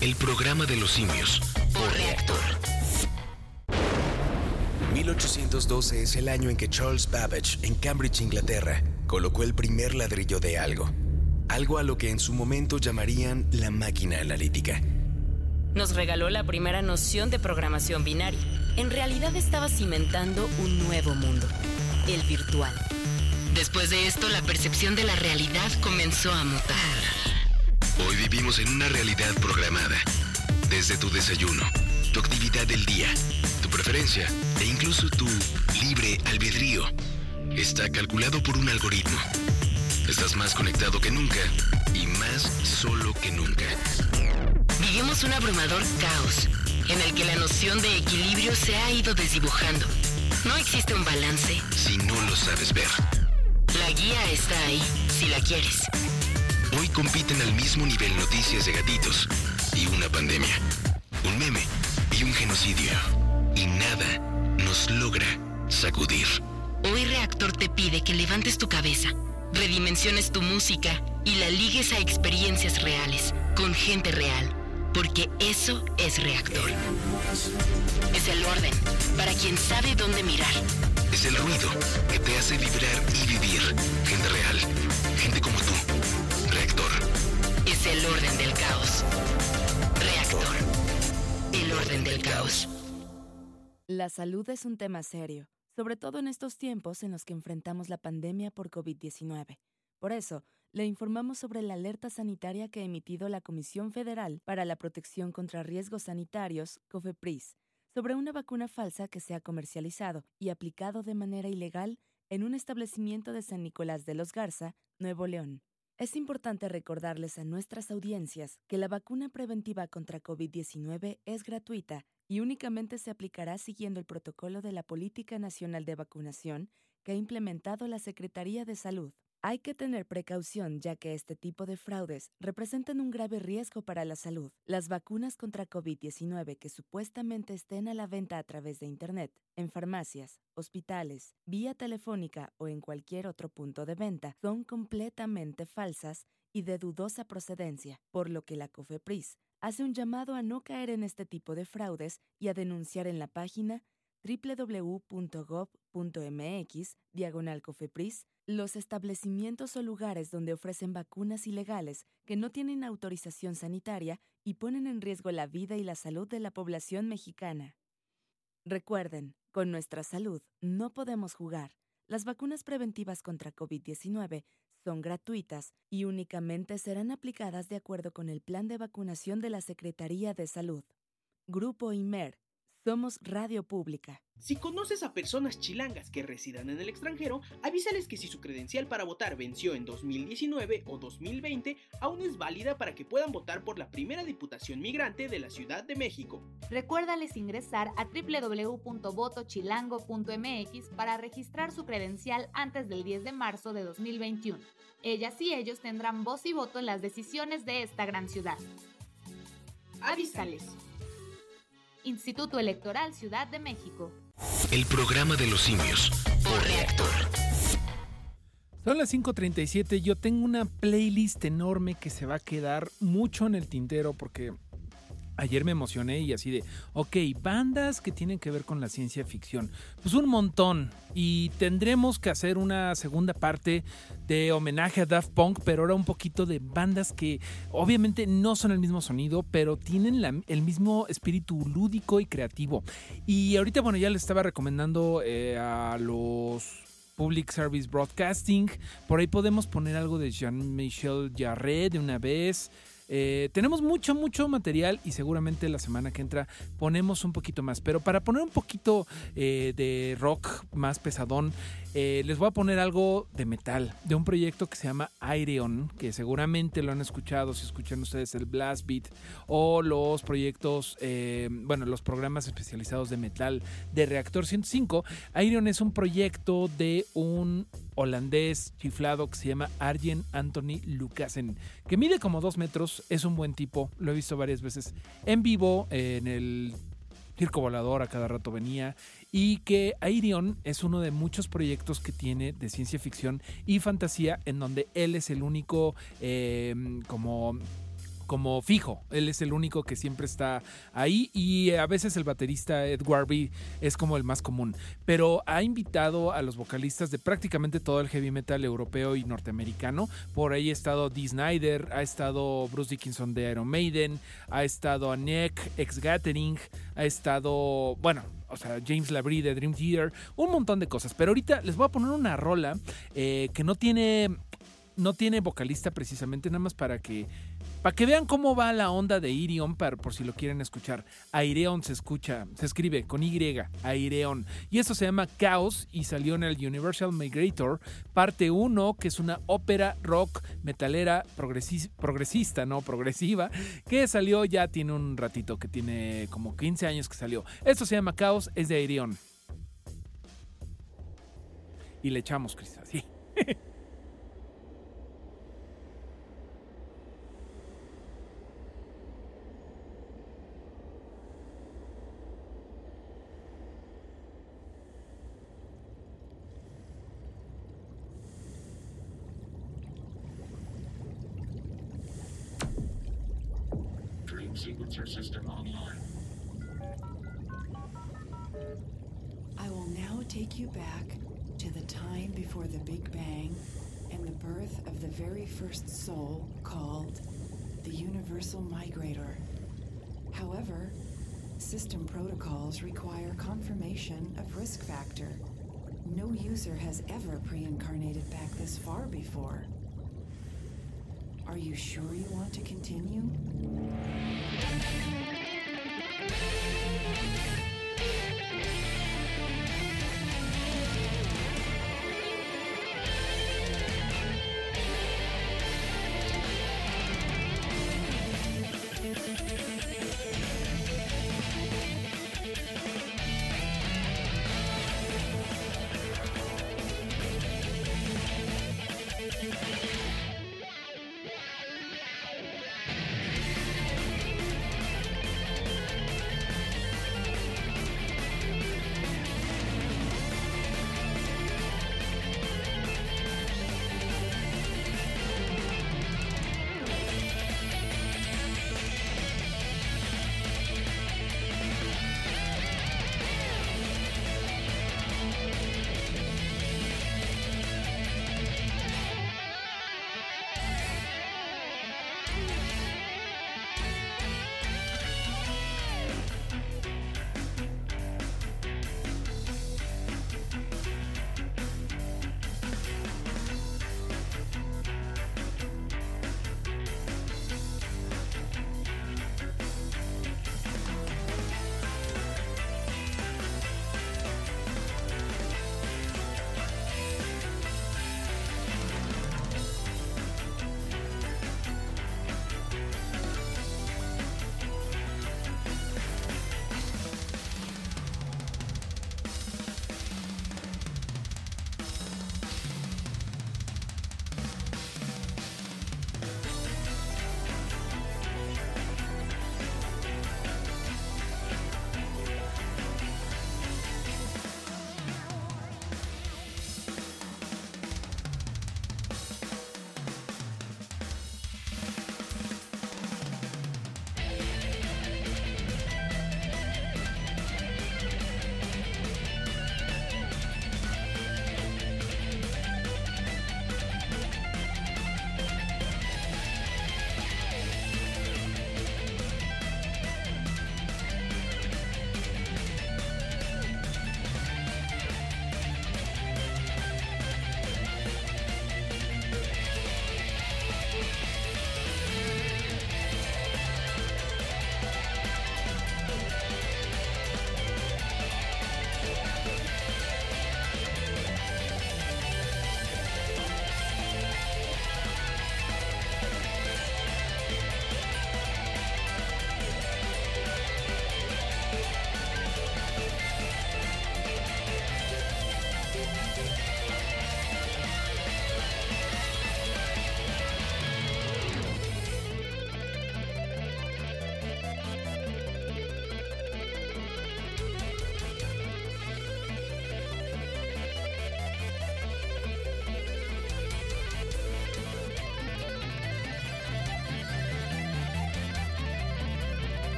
El programa de los simios por Reactor. mil ochocientos doce es el año en que Charles Babbage, en Cambridge, Inglaterra, colocó el primer ladrillo de algo. Algo a lo que en su momento llamarían la máquina analítica. Nos regaló la primera noción de programación binaria. En realidad estaba cimentando un nuevo mundo, el virtual. Después de esto, la percepción de la realidad comenzó a mutar. Hoy vivimos en una realidad programada. Desde tu desayuno, tu actividad del día, tu preferencia e incluso tu libre albedrío está calculado por un algoritmo. Estás más conectado que nunca y más solo que nunca. Vivimos un abrumador caos en el que la noción de equilibrio se ha ido desdibujando. No existe un balance si no lo sabes ver. La guía está ahí, si la quieres. Hoy compiten al mismo nivel noticias de gatitos y una pandemia, un meme y un genocidio. Y nada nos logra sacudir. Hoy Reactor te pide que levantes tu cabeza, redimensiones tu música y la ligues a experiencias reales, con gente real. Porque eso es Reactor. Es el orden, para quien sabe dónde mirar. Es el ruido que te hace vibrar y vivir. Gente real, gente como tú. Reactor. La salud es un tema serio, sobre todo en estos tiempos en los que enfrentamos la pandemia por COVID diecinueve. Por eso, le informamos sobre la alerta sanitaria que ha emitido la Comisión Federal para la Protección contra Riesgos Sanitarios, COFEPRIS, sobre una vacuna falsa que se ha comercializado y aplicado de manera ilegal en un establecimiento de San Nicolás de los Garza, Nuevo León. Es importante recordarles a nuestras audiencias que la vacuna preventiva contra COVID diecinueve es gratuita y únicamente se aplicará siguiendo el protocolo de la Política Nacional de Vacunación que ha implementado la Secretaría de Salud. Hay que tener precaución ya que este tipo de fraudes representan un grave riesgo para la salud. Las vacunas contra COVID diecinueve que supuestamente estén a la venta a través de Internet, en farmacias, hospitales, vía telefónica o en cualquier otro punto de venta son completamente falsas y de dudosa procedencia, por lo que la COFEPRIS hace un llamado a no caer en este tipo de fraudes y a denunciar en la página doble u doble u doble u punto gob punto mx diagonal COFEPRIS los establecimientos o lugares donde ofrecen vacunas ilegales que no tienen autorización sanitaria y ponen en riesgo la vida y la salud de la población mexicana. Recuerden, con nuestra salud no podemos jugar. Las vacunas preventivas contra COVID diecinueve son gratuitas y únicamente serán aplicadas de acuerdo con el plan de vacunación de la Secretaría de Salud. Grupo Imer. Somos Radio Pública. Si conoces a personas chilangas que residan en el extranjero, avísales que si su credencial para votar venció en dos mil diecinueve o dos mil veinte, aún es válida para que puedan votar por la primera diputación migrante de la Ciudad de México. Recuérdales ingresar a doble u doble u doble u punto voto chilango punto mx para registrar su credencial antes del diez de marzo de dos mil veintiuno. Ellas y ellos tendrán voz y voto en las decisiones de esta gran ciudad. Avísales. Instituto Electoral Ciudad de México. El programa de los simios por Reactor. Son las cinco treinta y siete. Yo tengo una playlist enorme que se va a quedar mucho en el tintero porque ayer me emocioné y así de, ok, bandas que tienen que ver con la ciencia ficción. Pues un montón. Y tendremos que hacer una segunda parte de homenaje a Daft Punk, pero ahora un poquito de bandas que obviamente no son el mismo sonido, pero tienen la, el mismo espíritu lúdico y creativo. Y ahorita, bueno, ya les estaba recomendando eh, a los Public Service Broadcasting. Por ahí podemos poner algo de Jean-Michel Jarre de una vez. Eh, tenemos mucho, mucho material y seguramente la semana que entra ponemos un poquito más. Pero para poner un poquito eh, de rock más pesadón, eh, les voy a poner algo de metal, de un proyecto que se llama Aireon, que seguramente lo han escuchado si escuchan ustedes el Blast Beat o los proyectos, eh, bueno, los programas especializados de metal de Reactor ciento cinco. Aireon es un proyecto de un holandés chiflado que se llama Arjen Anthony Lucassen, que mide como dos metros, es un buen tipo, lo he visto varias veces en vivo, en el Circo Volador a cada rato venía, y que Aireon es uno de muchos proyectos que tiene de ciencia ficción y fantasía, en donde él es el único eh, como... como fijo, él es el único que siempre está ahí y a veces el baterista Ed Warby es como el más común, pero ha invitado a los vocalistas de prácticamente todo el heavy metal europeo y norteamericano. Por ahí ha estado Dee Snider, ha estado Bruce Dickinson de Iron Maiden, ha estado Anek, Ex-Gathering, ha estado, bueno, o sea, James Labrie de Dream Theater, un montón de cosas, pero ahorita les voy a poner una rola eh, que no tiene no tiene vocalista precisamente, nada más para que Para que vean cómo va la onda de Aireon, por si lo quieren escuchar. Aireon se escucha, se escribe con Y, Aireon. Y esto se llama Chaos y salió en el Universal Migrator, parte uno, que es una ópera rock metalera progresi- progresista, no progresiva, que salió ya tiene un ratito, que tiene como quince años que salió. Esto se llama Chaos, es de Aireon. Y le echamos, Cris, así. Sequencer system online. I will now take you back to the time before the Big Bang and the birth of the very first soul called the Universal Migrator. However, System protocols require confirmation of risk factor. No user has ever pre-incarnated back this far before. Are you sure you want to continue?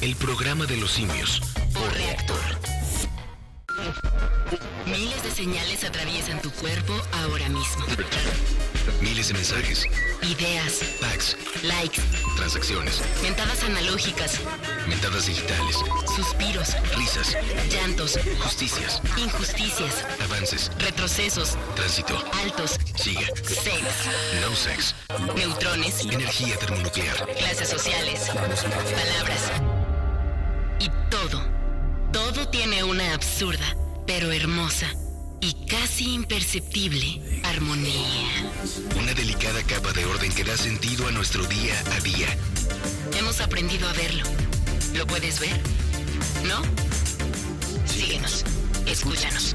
El programa de los simios por Reactor. Miles de señales atraviesan tu cuerpo ahora mismo. Miles de mensajes, ideas, packs, likes, transacciones, mentadas analógicas, mentadas digitales, suspiros, risas, llantos, justicias, injusticias, avances, retrocesos, tránsito, altos, giga, sex, no sex, neutrones, energía termonuclear, clases sociales, palabras. Todo tiene una absurda, pero hermosa, y casi imperceptible armonía. Una delicada capa de orden que da sentido a nuestro día a día. Hemos aprendido a verlo. ¿Lo puedes ver? ¿No? Síguenos. Escúchanos.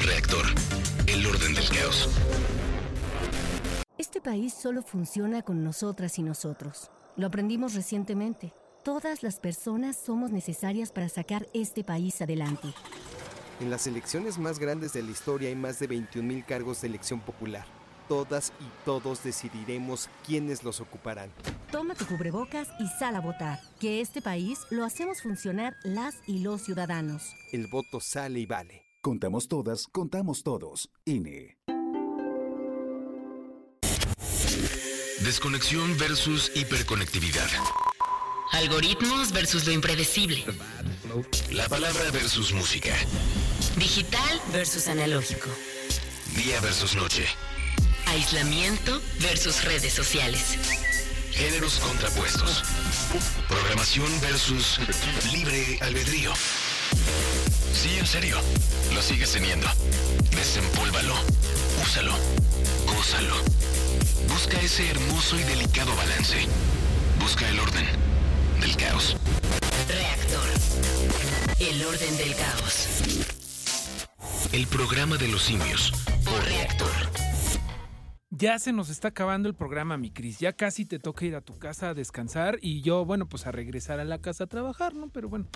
Reactor. El orden del caos. Este país solo funciona con nosotras y nosotros. Lo aprendimos recientemente. Todas las personas somos necesarias para sacar este país adelante. En las elecciones más grandes de la historia hay más de veintiún mil cargos de elección popular. Todas y todos decidiremos quiénes los ocuparán. Toma tu cubrebocas y sal a votar. Que este país lo hacemos funcionar las y los ciudadanos. El voto sale y vale. Contamos todas, contamos todos. I N E. Desconexión versus hiperconectividad. Algoritmos versus lo impredecible. La palabra versus música. Digital versus analógico. Día versus noche. Aislamiento versus redes sociales. Géneros contrapuestos. Programación versus libre albedrío. Sí, en serio. Lo sigues teniendo. Desempólvalo. Úsalo. Gózalo. Busca ese hermoso y delicado balance. Busca el orden del caos. Reactor. El orden del caos. El programa de los simios. Por Reactor. Ya se nos está acabando el programa, mi Cris. Ya casi te toca ir a tu casa a descansar y yo, bueno, pues a regresar a la casa a trabajar, ¿no? Pero bueno,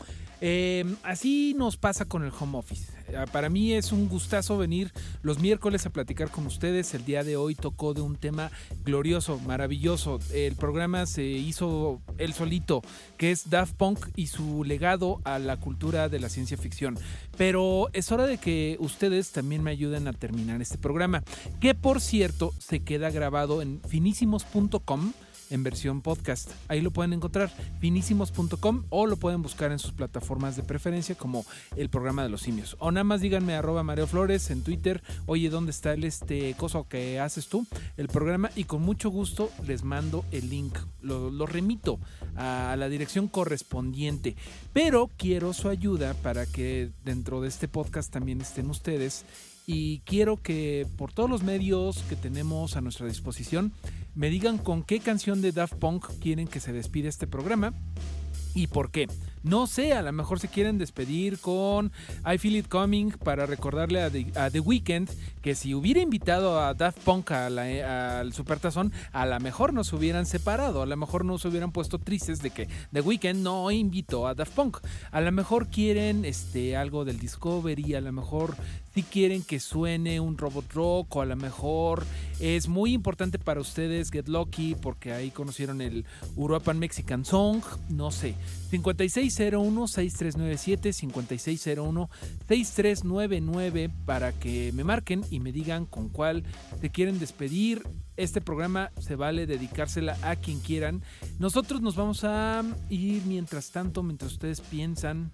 eh, así nos pasa con el home office. Para mí es un gustazo venir los miércoles a platicar con ustedes. El día de hoy tocó de un tema glorioso, maravilloso. El programa se hizo él solito, que es Daft Punk y su legado a la cultura de la ciencia ficción. Pero es hora de que ustedes también me ayuden a terminar este programa, que por cierto se queda grabado en finísimos punto com en versión podcast. Ahí lo pueden encontrar, finísimos punto com, o lo pueden buscar en sus plataformas de preferencia como el programa de los simios. O nada más díganme arroba Mario Flores en Twitter, oye, ¿dónde está el este coso que haces tú? El programa, y con mucho gusto les mando el link. Lo, lo remito a la dirección correspondiente. Pero quiero su ayuda para que dentro de este podcast también estén ustedes. Y quiero que por todos los medios que tenemos a nuestra disposición me digan con qué canción de Daft Punk quieren que se despida este programa y por qué. No sé, a lo mejor se quieren despedir con I Feel It Coming para recordarle a The, a The Weeknd que si hubiera invitado a Daft Punk al a Supertazón, a lo mejor nos hubieran separado, a lo mejor nos hubieran puesto tristes de que The Weeknd no invitó a Daft Punk. A lo mejor quieren este, algo del Discovery, a lo mejor si sí quieren que suene un Robot Rock, o a lo mejor es muy importante para ustedes Get Lucky porque ahí conocieron el Uruapan Mexican Song, no sé. cinco seis cero uno, seis tres nueve siete, cinco seis cero uno, seis tres nueve nueve para que me marquen y me digan con cuál te quieren despedir. Este programa se vale dedicársela a quien quieran. Nosotros nos vamos a ir mientras tanto, mientras ustedes piensan,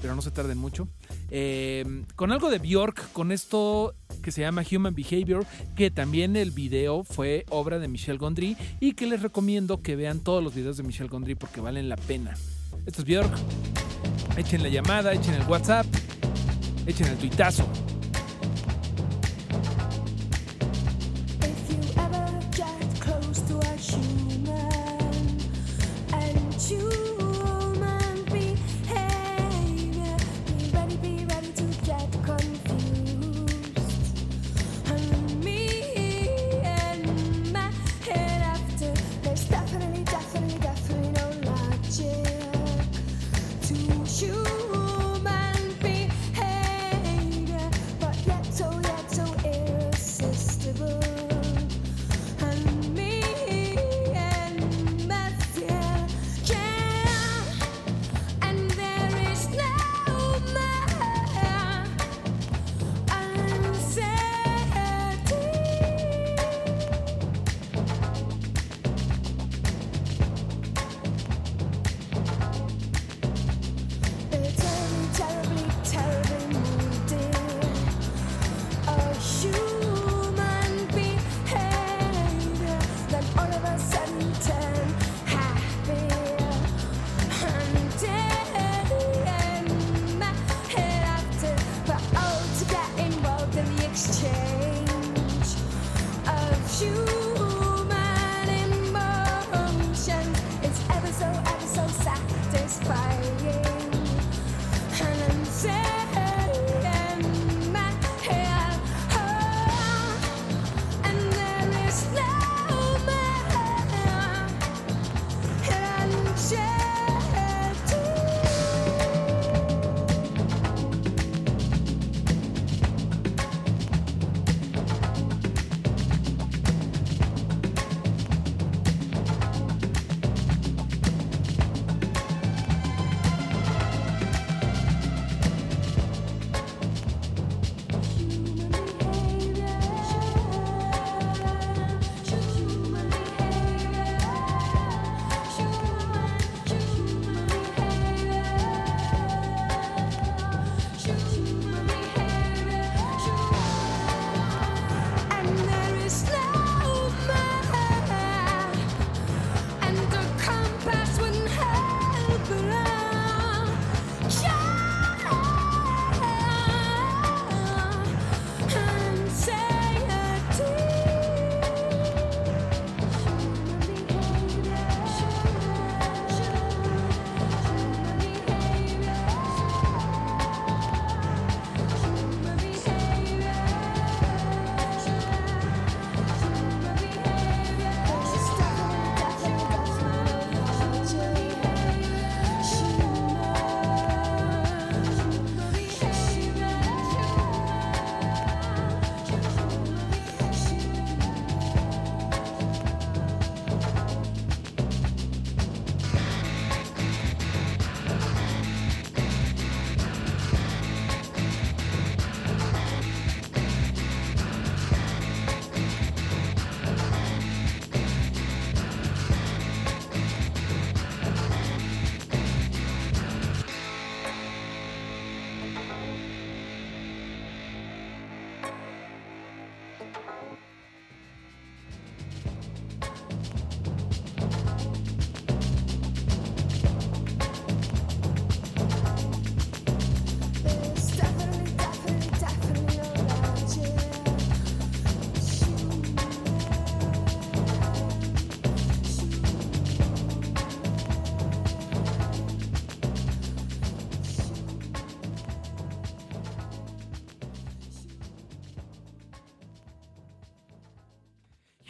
pero no se tarden mucho, eh, con algo de Björk, con esto que se llama Human Behavior, que también el video fue obra de Michel Gondry y que les recomiendo que vean todos los videos de Michel Gondry porque valen la pena. Esto es Björk. Echen la llamada, echen el WhatsApp, echen el tuitazo.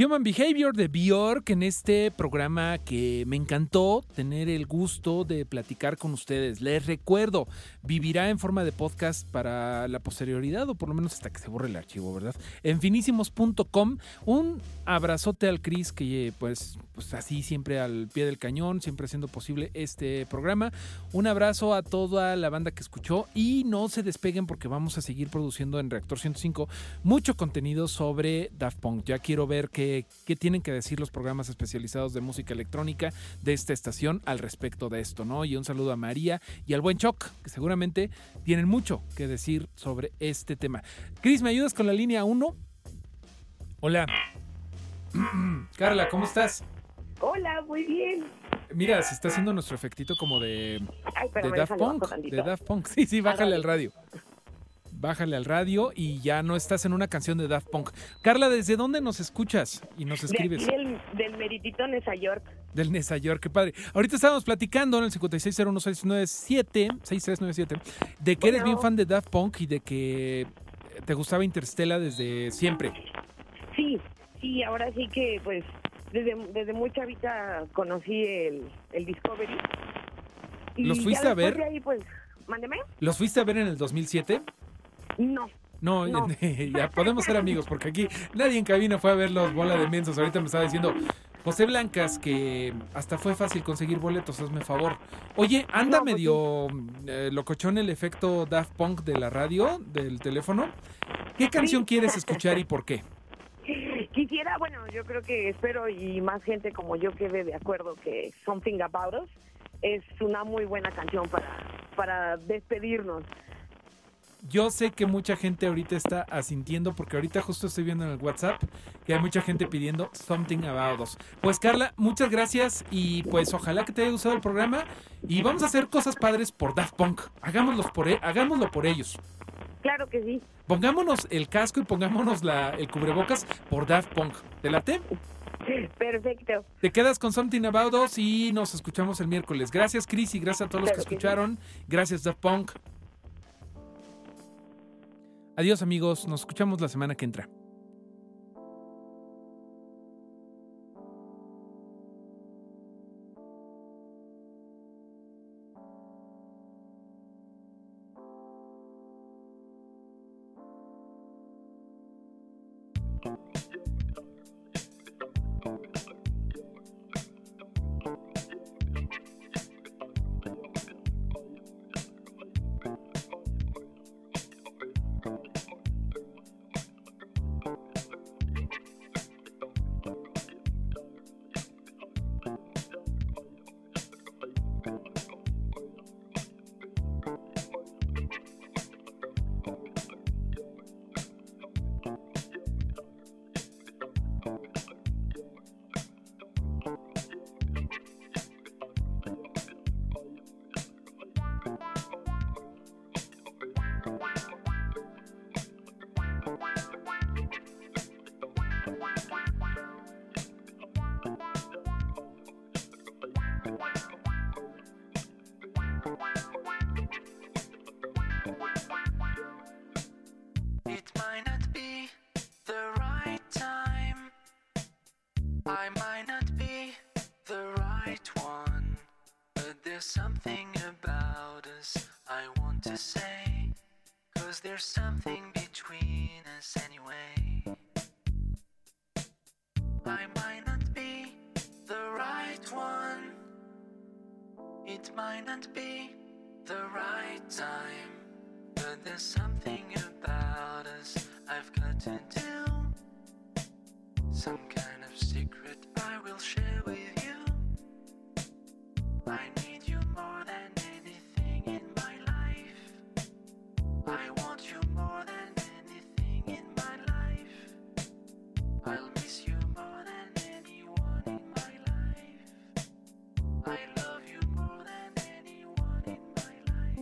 Human Behavior de Bjork en este programa que me encantó tener el gusto de platicar con ustedes. Les recuerdo, vivirá en forma de podcast para la posterioridad o por lo menos hasta que se borre el archivo, ¿verdad? En finísimos punto com. Un abrazote al Chris que pues, pues así siempre al pie del cañón, siempre haciendo posible este programa. Un abrazo a toda la banda que escuchó y no se despeguen porque vamos a seguir produciendo en Reactor ciento cinco mucho contenido sobre Daft Punk. Ya quiero ver que qué tienen que decir los programas especializados de música electrónica de esta estación al respecto de esto, ¿no? Y un saludo a María y al buen Choc, que seguramente tienen mucho que decir sobre este tema. Cris, ¿me ayudas con la línea uno? Hola. Carla, ¿cómo estás? Hola, muy bien. Mira, se está haciendo nuestro efectito como de, Ay, de Daft Punk. De Daft Punk. Sí, sí, bájale al radio. Bájale al radio y ya no estás en una canción de Daft Punk. Carla, ¿desde dónde nos escuchas y nos escribes? De aquí del, del meritito Nueva York. Del Nueva York, qué padre. Ahorita estábamos platicando en el cinco seis cero uno seis nueve siete, seis tres nueve siete de que bueno, eres bien fan de Daft Punk y de que te gustaba Interstella desde siempre. Sí, sí, ahora sí que pues desde, desde muy chavita conocí el, el Discovery. Y ¿los fuiste a ver? De ahí, pues, mándeme. ¿Los fuiste a ver en el dos mil siete? No. No, no. Ya podemos ser amigos, porque aquí nadie en cabina fue a ver los Bola de Mensos. Ahorita me estaba diciendo José Blancas que hasta fue fácil conseguir boletos, hazme favor. Oye, anda no, medio eh, locochón el efecto Daft Punk de la radio, del teléfono. ¿Qué canción sí. quieres escuchar y por qué? Quisiera, bueno, yo creo que espero y más gente como yo quede de acuerdo que Something About Us es una muy buena canción para, para despedirnos. Yo sé que mucha gente ahorita está asintiendo porque ahorita justo estoy viendo en el WhatsApp que hay mucha gente pidiendo Something About Us. Pues Carla, muchas gracias y pues ojalá que te haya gustado el programa y vamos a hacer cosas padres por Daft Punk. Hagámoslos por, hagámoslo por ellos. Claro que sí. Pongámonos el casco y pongámonos la, el cubrebocas por Daft Punk. ¿Te late? Perfecto. Te quedas con Something About Us y nos escuchamos el miércoles. Gracias Cris y gracias a todos claro los que, que escucharon. Sí. Gracias Daft Punk. Adiós amigos, nos escuchamos la semana que entra. Something about us I want to say, 'cause there's something between us anyway. I might not be the right one, it might not be the right time, but there's something about us I've got to do, some kind of secret I will share with you. I need you more than anything in my life. I want you more than anything in my life. I'll miss you more than anyone in my life. I love you more than anyone in my life.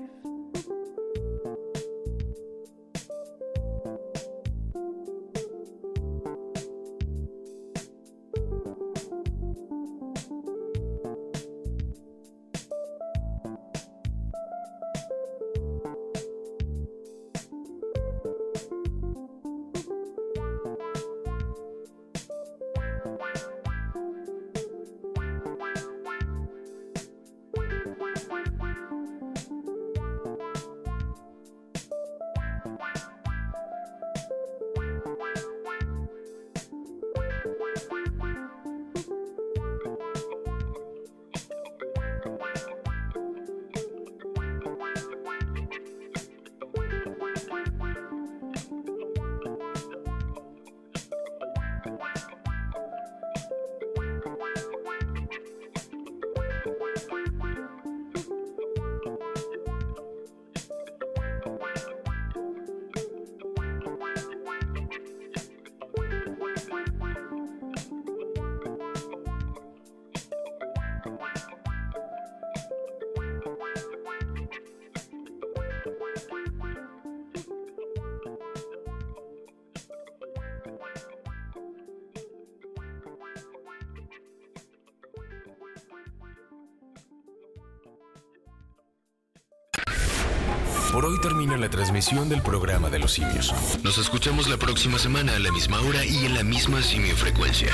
Por hoy termina la transmisión del programa de los simios. Nos escuchamos la próxima semana a la misma hora y en la misma simiofrecuencia.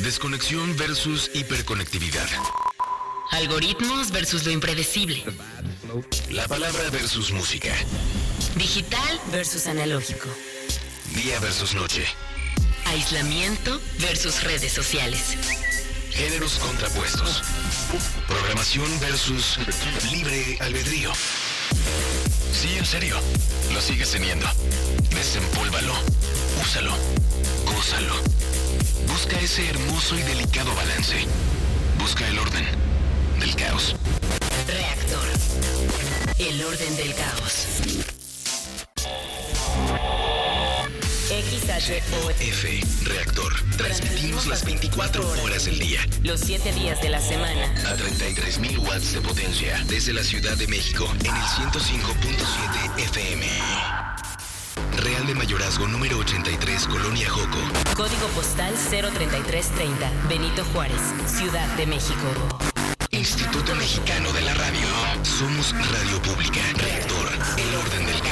Desconexión versus hiperconectividad. Algoritmos versus lo impredecible. La palabra versus música. Digital versus analógico. Día versus noche. Aislamiento versus redes sociales. Géneros contrapuestos. Programación versus libre albedrío. Sí, en serio. Lo sigues teniendo. Desempólvalo. Úsalo. Gózalo. Busca ese hermoso y delicado balance. Busca el orden del caos. Reactor. El orden del caos. X H O F. Reactor. Transmitimos las veinticuatro horas del día, los siete días de la semana, a treinta y tres mil watts de potencia, desde la Ciudad de México, en el ciento cinco punto siete F M. Real de Mayorazgo número ochenta y tres, Colonia Joco. Código postal cero tres tres tres cero, Benito Juárez, Ciudad de México. Instituto Mexicano de la Radio. Somos radio pública. Reactor. El orden del